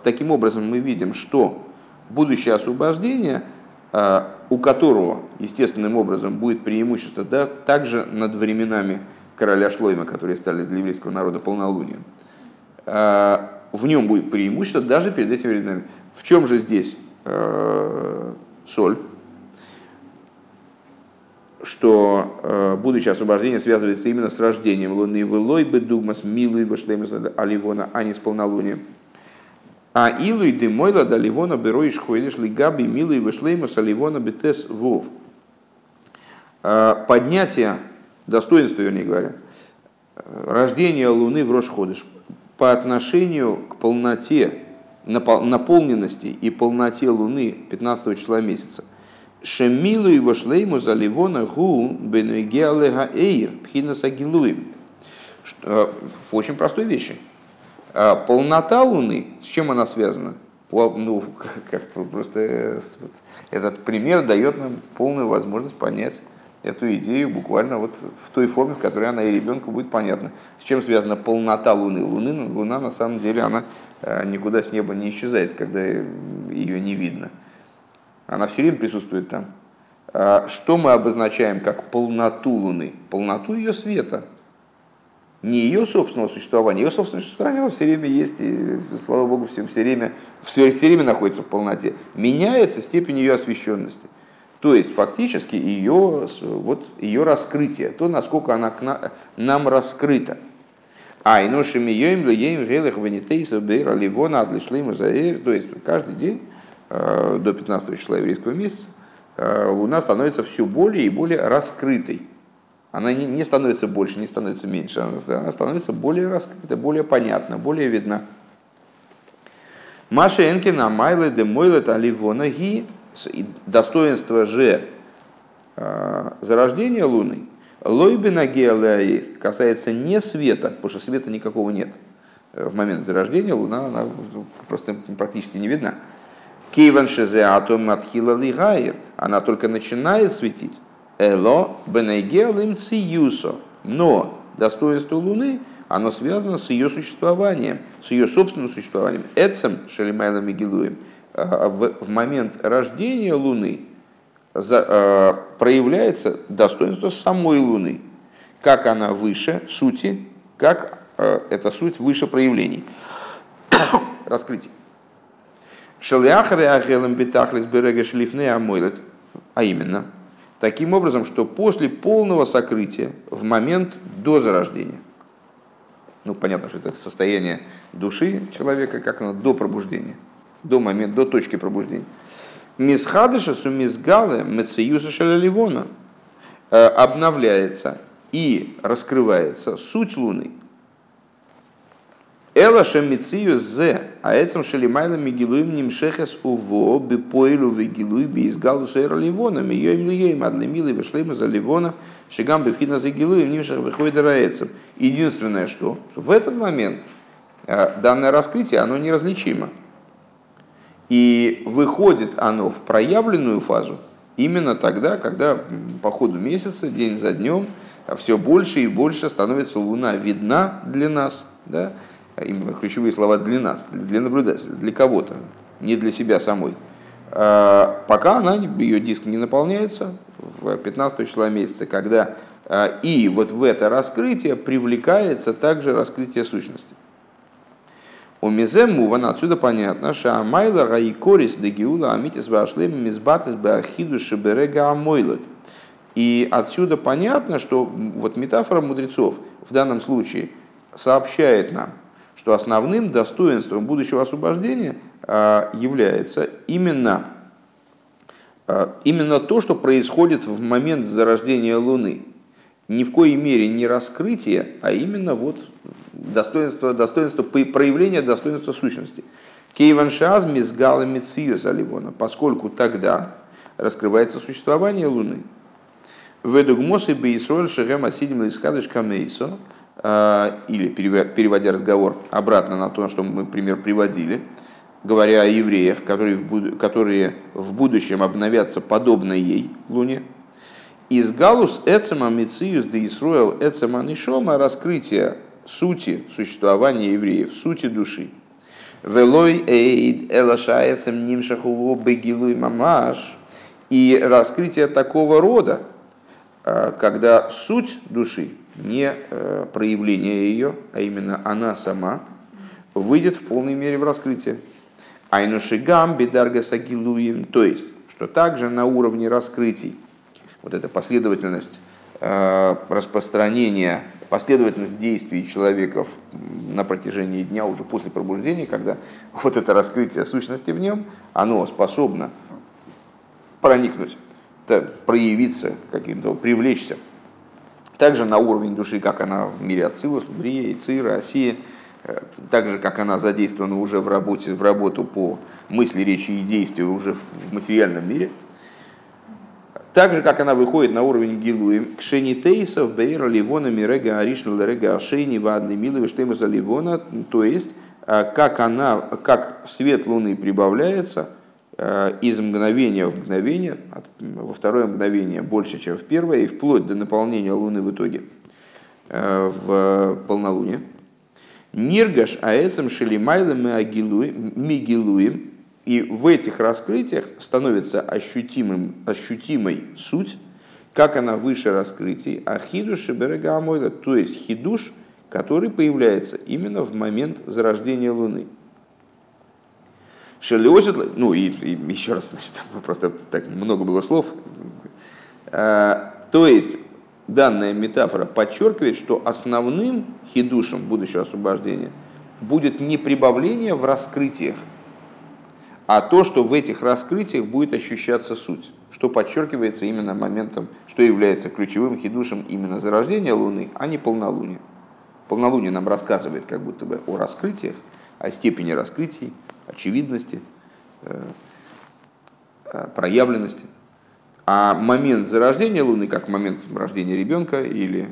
таким образом мы видим, что будущее освобождение, у которого естественным образом будет преимущество, да, также над временами короля Шлойма, которые стали для еврейского народа полнолунием. В нем будет преимущество даже перед этими временами. В чем же здесь соль? Что будущее освобождение связывается именно с рождением Луны Велой Бедугмас Милуй Вашлеймас Аливона, а не с полнолунием. А илуй дымойла да ливона бероиш хуэлиш лигаби милуй вышлеймус а ливона битес вов. Поднятие, достоинство, вернее говоря, рождение Луны в Рош-Ходыш по отношению к полноте, наполненности и полноте Луны 15 числа месяца. Шемилуй вышлеймус а ливона гу бенуигеалега эйр пхинасагилуим. Очень простой вещи. Полнота Луны, с чем она связана? Ну, просто вот, этот пример дает нам полную возможность понять эту идею буквально вот в той форме, в которой она и ребенку будет понятна. С чем связана полнота Луны? Луна на самом деле она никуда с неба не исчезает, когда ее не видно. Она все время присутствует там. Что мы обозначаем как полноту Луны? Полноту ее света. Не ее собственного существования. Ее собственное существование, оно все время есть, и, слава Богу, все время находится в полноте. Меняется степень ее освещенности. То есть, фактически, ее раскрытие, то, насколько она нам раскрыта. А иношими йоим льеим гелех ванитейсов бейра ливона отлишлейма заэр. То есть, каждый день до 15 числа еврейского месяца Луна становится все более и более раскрытой. Она не становится больше, не становится меньше, она становится более раскрыта, более понятна, более видна. Маша Энкина, Майле, Демойле, Таливонаги, достоинство же зарождения Луны, Лойбинагиалаи касается не света, потому что света никакого нет. В момент зарождения Луна она просто практически не видна. Кейван Шезе Атом Атхила Лигайр, она только начинает светить. Эло бенегел им циюсо. Но достоинство Луны, оно связано с ее существованием, с ее собственным существованием. Эцем шелемайлом и гилуем. В момент рождения Луны проявляется достоинство самой Луны. Как она выше сути, как эта суть выше проявлений. Раскрытие. Шелеахре ахелем битахлес берега шлифне амойлет. А именно... Таким образом, что после полного сокрытия, в момент до зарождения, ну, понятно, что это состояние души человека, как оно до пробуждения, до точки пробуждения. Мисхадыша сумизгалы мецеюса шаляливона обновляется и раскрывается суть Луны. Эла шамицию зе, аэцем шелимайна мигилуем нимшехес уво, бипоилю вигилуй биизгалу сэйраливона, миёим лиёим адлемилы вишлейма за ливона, шигам бифхина за гилуем нимшех выходер аэцем. Единственное, что в этот момент данное раскрытие, оно неразличимо. И выходит оно в проявленную фазу именно тогда, когда по ходу месяца, день за днем, все больше и больше становится Луна видна для нас. Да? Именно ключевые слова для нас, для наблюдателя, для кого-то, не для себя самой. Пока она, ее диск не наполняется, в 15 числа месяца, когда и вот в это раскрытие привлекается также раскрытие сущности. У Мизему, вон отсюда понятно, Шаамайла Райкорис Дегиула Амитис Вашлем Мизбатис Бахиду Шиберега Амойлет. И отсюда понятно, что вот метафора мудрецов в данном случае сообщает нам, что основным достоинством будущего освобождения является именно то, что происходит в момент зарождения Луны. Ни в коей мере не раскрытие, а именно вот достоинство, проявление достоинства сущности. Кейван шаз мизгала мициюс аливона, поскольку тогда раскрывается существование Луны. Ведугмос и бейсроль шегэм асидим лисхадыш камейсо, или, переводя разговор обратно на то, что мы пример приводили, говоря о евреях, которые в будущем обновятся подобно ей, Луне, из галус эцема мициюс де исруэл эцема нишома, раскрытие сути существования евреев, сути души. Велой эйд элашаецем нимшахуво бегилуй мамаш. И раскрытие такого рода, когда суть души, не проявление ее, а именно она сама, выйдет в полной мере в раскрытие. Айнушигам бедаргасагилуим. То есть, что также на уровне раскрытий, вот эта последовательность распространения, последовательность действий человека на протяжении дня, уже после пробуждения, когда вот это раскрытие сущности в нем, оно способно проникнуть, проявиться каким-то, привлечься. Также на уровень души, как она в мире Ацилус, Брия, Ицира, Осия, так же, как она задействована уже в работу по мысли, речи и действию уже в материальном мире. Так же, как она выходит на уровень Гилуим, кшенитейсов, бейра, ливона, мирега, аришна, лерега, ашейни, вадны, миловы, штемуса, ливона, то есть, как свет Луны прибавляется из мгновения в мгновение, во второе мгновение больше, чем в первое, и вплоть до наполнения Луны в итоге в полнолуние. Ниргаш аэсам шелимайлам мигилуим. И в этих раскрытиях становится ощутимой суть, как она выше раскрытий, а хидуш и берега амойда, то есть хидуш, который появляется именно в момент зарождения Луны. Шелиосит, и еще раз, значит, просто так много было слов. То есть данная метафора подчеркивает, что основным хидушем будущего освобождения будет не прибавление в раскрытиях, а то, что в этих раскрытиях будет ощущаться суть, что подчеркивается именно моментом, что является ключевым хидушем именно зарождения Луны, а не полнолуния. Полнолуние нам рассказывает как будто бы о раскрытиях, о степени раскрытий, очевидности, проявленности. А момент зарождения Луны, как момент рождения ребенка или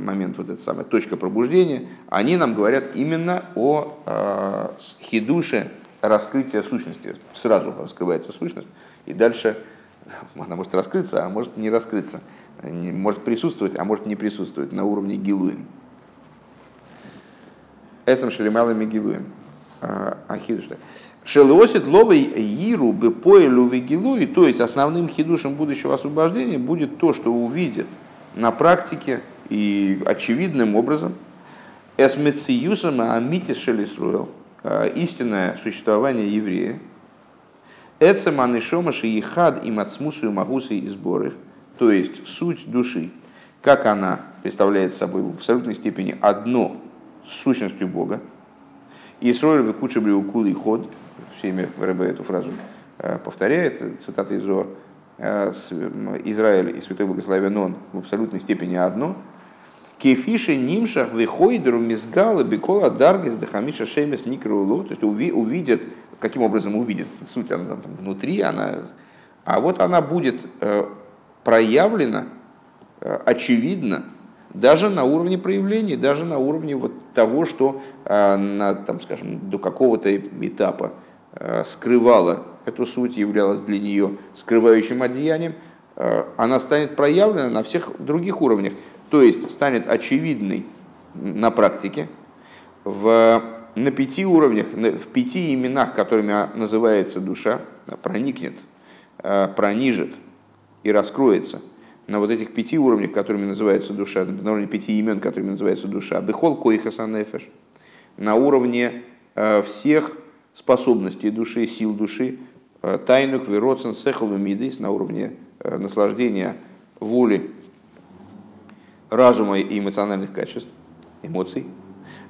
момент вот эта самая точка пробуждения, они нам говорят именно о хидуше, раскрытие сущности. Сразу раскрывается сущность, и дальше она может раскрыться, а может не раскрыться. Может присутствовать, а может не присутствовать на уровне Гилуим. Эсам шелемалами Гилуим. Ахидушта. Шелеосит ловой Иру бепоэлю вегилуи. То есть основным хидушем будущего освобождения будет то, что увидит на практике и очевидным образом. Эсмециюсом амитис шелесруэл. Истинное существование еврея. То есть суть души, как она представляет собой в абсолютной степени одно с сущностью Бога. Исроэль выкучи брюкул и ход. Всеми Ребе эту фразу повторяет, цитата из Зоар. Израиль и Святой Благословен Он в абсолютной степени одно. Кефиши нимшах вихойдеру мизгала бекола даргис дехамиша шемес никрулу. То есть увидят, каким образом увидят, суть она там внутри, она, а вот она будет проявлена, очевидно, даже на уровне проявлений, даже на уровне вот того, что, на, там, скажем, до какого-то этапа скрывала эту суть, являлась для нее скрывающим одеянием, она станет проявлена на всех других уровнях. То есть станет очевидной на практике на пяти уровнях, в пяти именах, которыми называется душа, проникнет, пронижит и раскроется. На вот этих пяти уровнях, которыми называется душа, на уровне пяти имен, которыми называется душа, бехол коихас анефеш, на уровне всех способностей души, сил души, тайнук, вероцен, сехал, умидис, на уровне наслаждения воли, разума и эмоциональных качеств, эмоций,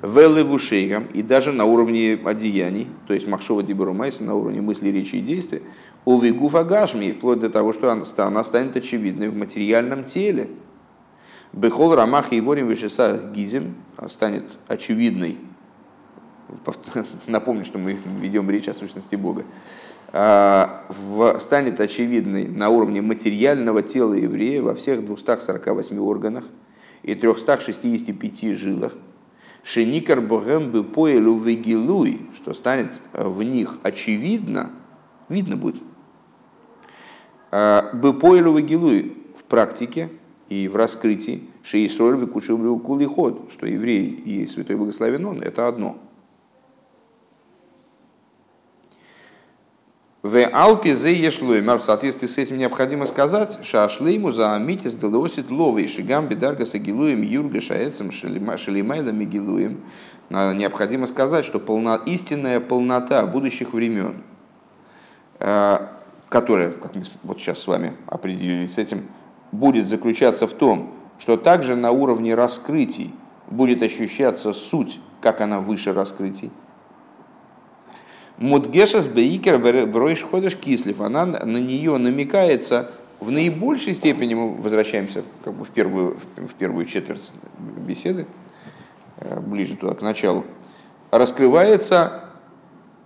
велевушейгам, и даже на уровне одеяний, то есть махшова дибур майса, на уровне мысли, речи и действия, увигуфа гашми, вплоть до того, что она станет очевидной в материальном теле. Бехол рамах и ворим вишесах гизим, станет очевидной. Напомню, что мы ведем речь о сущности Бога. Станет очевидной на уровне материального тела еврея во всех 248 органах и 365 жилах. Шеникар богем бы поэлю вегилуй, что станет в них очевидно, видно будет. Бы поэлю вегилуй в практике и в раскрытии шеисоль выкучил брюкул и ход, что еврей и святой благословен он, это одно. В Алпе за Ешлоймар, в соответствии с этим необходимо сказать, шашлейму за амитис долосит ловы, шигам бедарга с агилуем, юрга шаэцем, шелимайлами гилуем. Необходимо сказать, что истинная полнота будущих времен, которая, как мы вот сейчас с вами определились с этим, будет заключаться в том, что также на уровне раскрытий будет ощущаться суть, как она выше раскрытий. Мудгешас бейкер бройш ходыш кислив, она на нее намекается в наибольшей степени. Мы возвращаемся как бы в первую четверть беседы, ближе туда к началу, раскрывается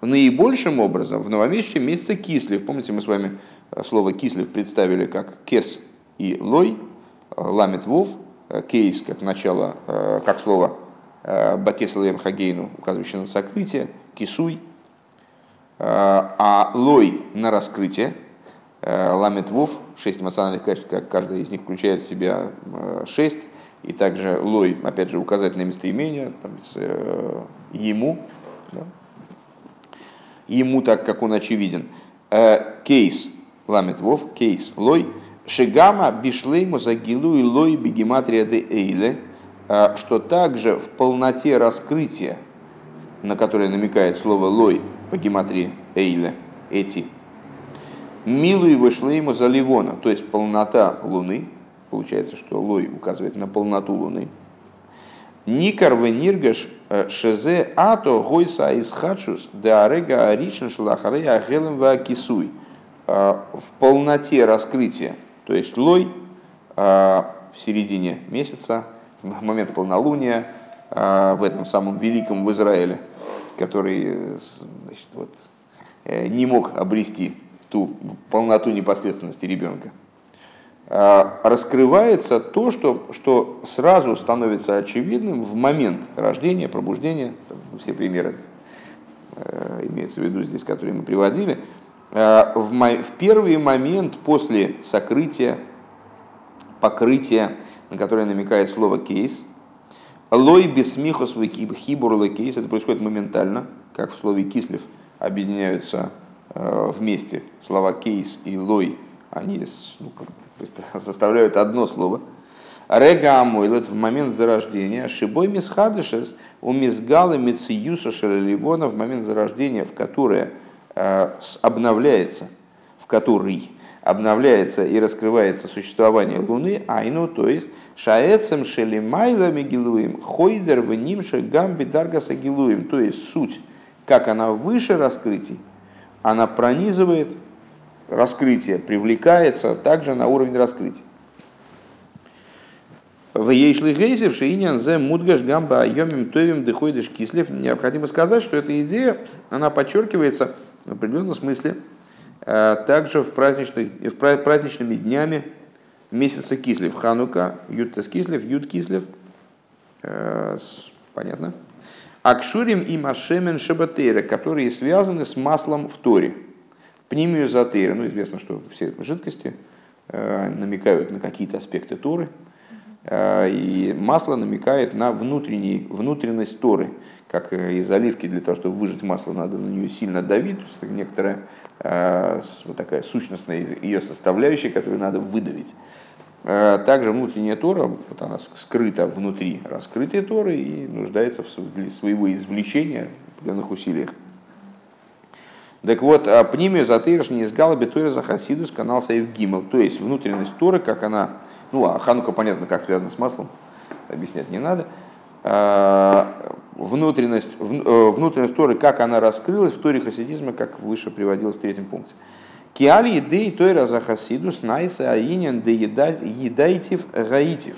наибольшим образом в новомесячном месяце кислив. Помните, мы с вами слово кислив представили как кес и лой, ламет вов, кейс как начало, как слово бакес лоем хагейну, указывающее на сокрытие, кисуй, а лой на раскрытие, ламет вов, 6 эмоциональных качеств, каждая из них включает в себя 6, и также лой, опять же, указательное местоимение, там, ему, да? Ему так, как он очевиден, кейс, ламет вов, кейс, лой, шигама бишлейму загилу и лой бегематрия де эйле, что также в полноте раскрытия, на которое намекает слово лой, по гематрии эйля, эти. Милуй вышла ему за Ливона, то есть полнота Луны. Получается, что лой указывает на полноту Луны. Никар вениргаш шезе ато гойса исхачус деарега аричн шлахаре ахелем ваакисуй. В полноте раскрытия, то есть лой в середине месяца, в момент полнолуния, в этом самом великом в Израиле, который, значит, вот, не мог обрести ту полноту непосредственности ребенка, раскрывается то, что сразу становится очевидным в момент рождения, пробуждения. Все примеры имеются в виду здесь, которые мы приводили. В первый момент после сокрытия, покрытия, на которое намекает слово «кейс», лой бисмихос выкибхибур лакейс, это происходит моментально, как в слове кислив объединяются вместе слова кейс и лой, они составляют одно слово. Рега амойл, это в момент зарождения, шибой мисхадышес у мисгалы мициюса шараливона, в момент зарождения, в которое обновляется, в который обновляется и раскрывается существование Луны, айну, то есть шаэцем шелимайлами гилуим, хойдер внимше гамби даргаса гилуим, то есть суть, как она выше раскрытий, она пронизывает раскрытие, привлекается также на уровень раскрытия. В ейшлигейсев шеинян зе мудгаш гамба айомим тойвим дыхойдыш кислев. Необходимо сказать, что эта идея, она подчеркивается в определенном смысле также в праздничными днями месяца Кислев, Ханука, Юдтес Кислев, Юд Кислев, понятно, Акшурим и машемен шабатейра, которые связаны с маслом в Торе. Пнимию затейра. Ну, известно, что все жидкости намекают на какие-то аспекты Торы. И масло намекает на внутренность Торы. Как из оливки, для того, чтобы выжать масло, надо на нее сильно давить. Некоторая вот такая сущностная ее составляющая, которую надо выдавить. Также внутренняя Тора, вот она скрыта внутри раскрытой Торы и нуждается для своего извлечения в определенных усилиях. Так вот, пнимию затейра шнеизгала бетойра захасидус канал саев гимел. То есть внутренность Торы, как она... Ну, а ханука, понятно, как связана с маслом, объяснять не надо. Внутренность Торы, как она раскрылась в Торе хасидизма, как выше приводилось в третьем пункте. Киали едей тойра за хасидус найса аинен де едайтив гаитив.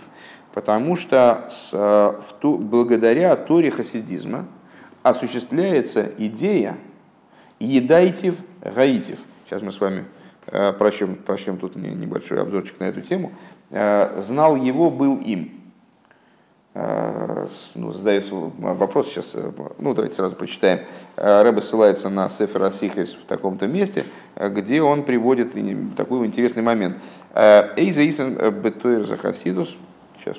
Потому что благодаря Торе хасидизма осуществляется идея едайтив гаитив. Сейчас мы с вами прочтем тут небольшой обзорчик на эту тему. Знал его, был им. Ну, задается вопрос сейчас, ну давайте сразу прочитаем. Ребе ссылается на Сефер Асихис в таком-то месте, где он приводит такой интересный момент. Эйзе исен бетойр за хасидус. Сейчас.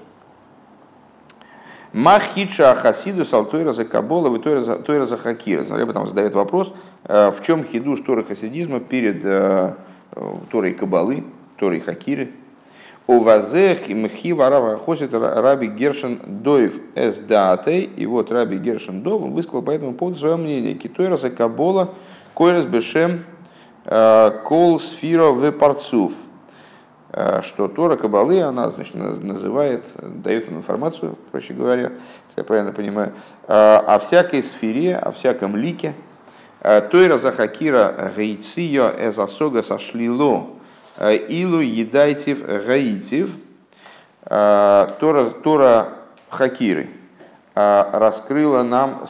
Махича хасидус алтойра за кабола витойра за хакира. Ребе там задает вопрос, в чем хидуш Торы хасидизма перед Торой кабалы, Торой хакиры. Увазех мхива рава хосит Раби Гершон Дов эс даатей. И вот Раби Гершон Дов высказал по этому поводу свое мнение. Китойрас и кабола койрас бешем кол сфира в парцуф. Что Тора кабалы, она, значит, называет, дает нам информацию, проще говоря, если я правильно понимаю, о всякой сфере, о всяком лике. Тойра за хакира гейцио эс асога сошлило. Илу едайтив гаитив. Тора хакиры раскрыла нам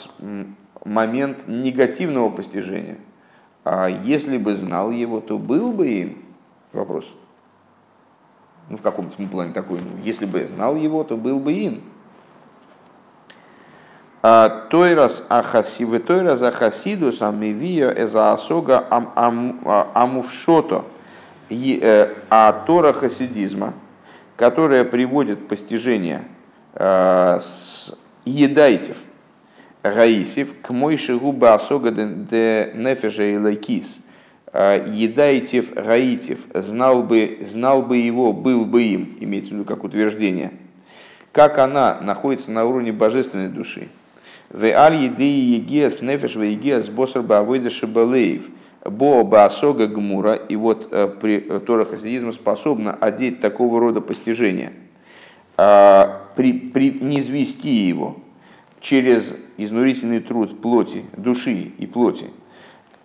момент негативного постижения. Если бы знал его, то был бы им. Вопрос. Ну, в каком-то плане такой. Если бы знал его, то был бы им. Тойрас ахасидус амивио эза асога амувшото. Тора хасидизма, которая приводит постижение с едайтев гаисев к мойши губа асога де нефеша и лайкис. Едайтев гаитев, знал бы его, был бы им, имеется в виду как утверждение, как она находится на уровне божественной души. Ве аль едей егес нефеш ве егес босар бавойда шабалеев. Бо басога гмура. И вот Тора хасидизма способна одеть такого рода постижение, низвести его через изнурительный труд плоти, души и плоти,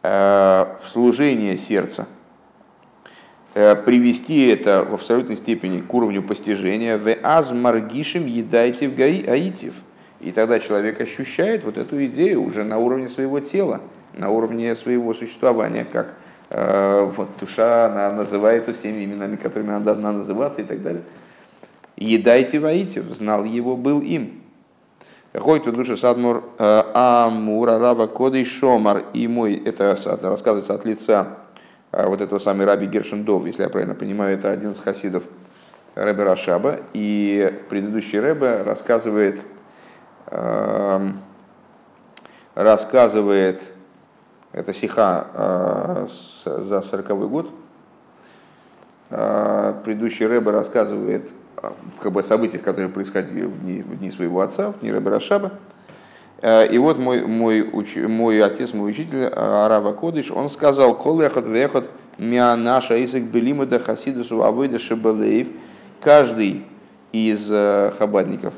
в служение сердца, привести это в абсолютной степени к уровню постижения. Ве аз маргишим едайтив гаитив. И тогда человек ощущает вот эту идею уже на уровне своего тела, на уровне своего существования, как вот душа, она называется всеми именами, которыми она должна называться и так далее. Едайте воите, знал его, был им. Хойту душа садмур амура рава кодей шомар. И мой, это рассказывается от лица вот этого самого Раби Гершон Дов, если я правильно понимаю, это один из хасидов Раби Рашаба. И предыдущий Ребе рассказывает это Сиха за 40-й год. Предыдущий Ребе рассказывает как бы о событиях, которые происходили в дни своего отца, в дни Раби Рашаба. И вот мой отец, мой учитель, Арава Кодыш, он сказал: «Кол эхот вехот миа наша исек белима да хасидусу авойда шабалеев». Каждый из хабадников,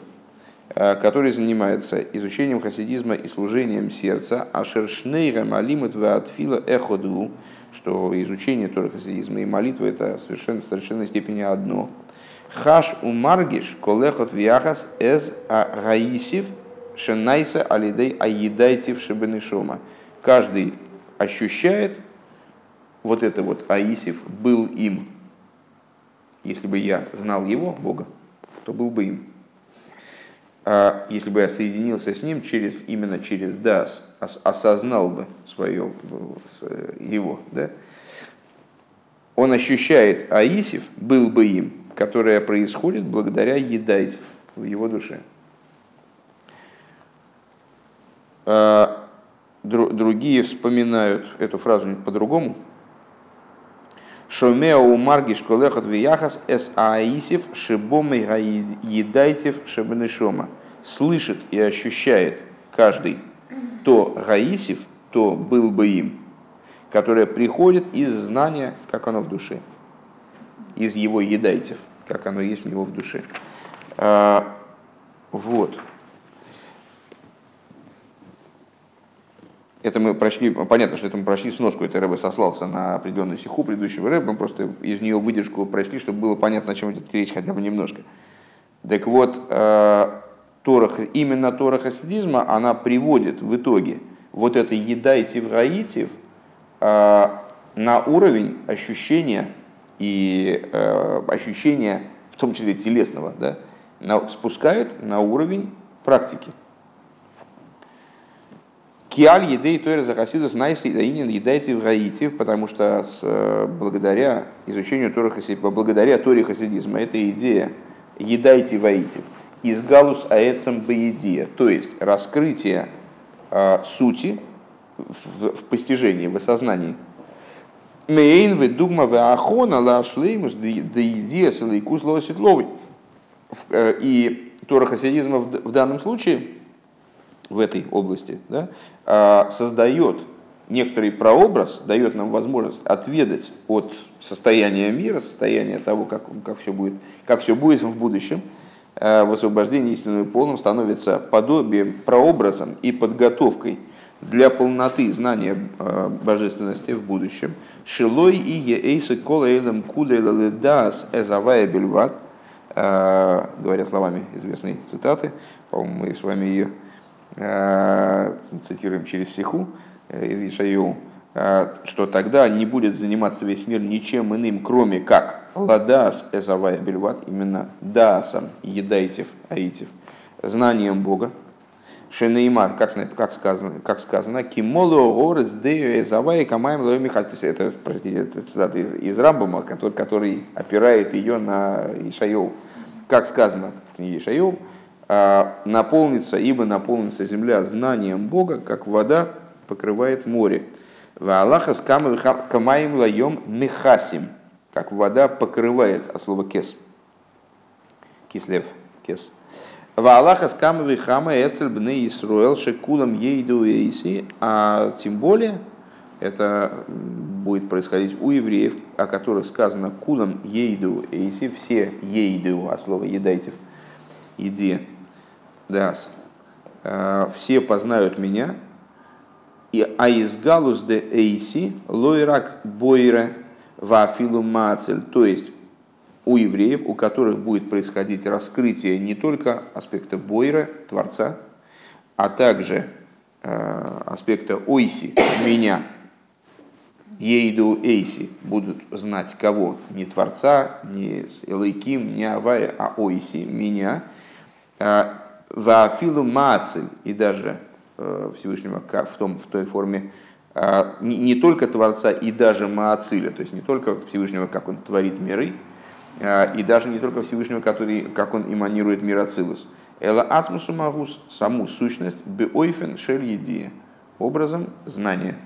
который занимается изучением хасидизма и служением сердца, ашершнейра малимут ваатфила эходу, что изучение Торы хасидизма и молитва — это в совершенной степени одно. Хаш умаргиш колехот виахас эз агаисив шенайса алидей аидайтив шебенешома. Каждый ощущает вот это вот аисив, был им. Если бы я знал его, Бога, то был бы им. если бы я соединился с ним через, именно через дас, осознал бы свое, его, да? Он ощущает аисев, был бы им, которое происходит благодаря едайцев в его душе. Другие вспоминают эту фразу по-другому. Шомеу маргиш колехот вияхас эс аисев шибомей едайтев шебенешома. Слышит и ощущает каждый то гаисев, то был бы им, которое приходит из знания, как оно в душе, из его едайтев, как оно есть у него в душе. Вот. Это мы прочли, понятно, что это мы прочли сноску, это Ребе сослался на определенную сиху предыдущего Ребе, мы просто из нее выдержку прочли, чтобы было понятно, о чем идет речь хотя бы немножко. Так вот, именно Тора хасидизма, она приводит в итоге вот это едайтив гаитив на уровень ощущения, и ощущения, в том числе телесного, да, спускает на уровень практики. Киаль едей тоэр захасидус найс идаинин едайтив гаитив, потому что благодаря изучению Тора хасидизма, благодаря Торе хасидизма, эта идея едайтив гаитив из галус аэцам баидия, то есть раскрытие сути в постижении, в осознании. Мейн вы дугма вы ахона лашлеймус даидия салайкус лоситловый. И Тора хасидизма в данном случае, в этой области, да, создает некоторый прообраз, дает нам возможность отведать от состояния мира, состояния того, как все будет в будущем, в освобождении истинного и полном, становится подобием, прообразом и подготовкой для полноты знания божественности в будущем. Шилой и еэйсы колэйлэм кудэйлэлэдаас эзавая бельват, говоря словами известной цитаты, по-моему, мы с вами ее цитируем через сиху из Ишайю, что тогда не будет заниматься весь мир ничем иным, кроме как ладаас эзавая бельват, именно даасом едайтев аитев, знанием Бога, шенеймар, как сказано, кимоло горес дею эзавая камаем лови михас. То есть это, простите, это цитата из Рамбама, который опирает ее на Ишайю. Как сказано в книге Ишайю, наполнится, ибо наполнится земля знанием Бога, как вода покрывает море. Ваалаха с камаем лаем мехасим, как вода покрывает, от слова кес, кислев, кес. Ваалаха с камаем хама эцель бне Исруэл шекулам ейду эйси, а тем более это будет происходить у евреев, о которых сказано кулам ейду эйси, все ейду, от слова едайтев, иди. Дас. Все познают меня. А из галус де эйси лойрак бойре вафилу мацель. То есть у евреев, у которых будет происходить раскрытие не только аспекта бойре, Творца, а также аспекта ойси, меня. Ейду эйси будут знать кого? Не Творца, не Элейким, не Авая, а ойси, меня. Вафилу мацель, и даже Всевышнего в той форме не только Творца и даже Маацеля, то есть не только Всевышнего, как он творит миры, и даже не только Всевышнего, который, как он эманирует мир Ацилус. Эла ацмусу магус, саму сущность, беойфен шель едия, образом знания.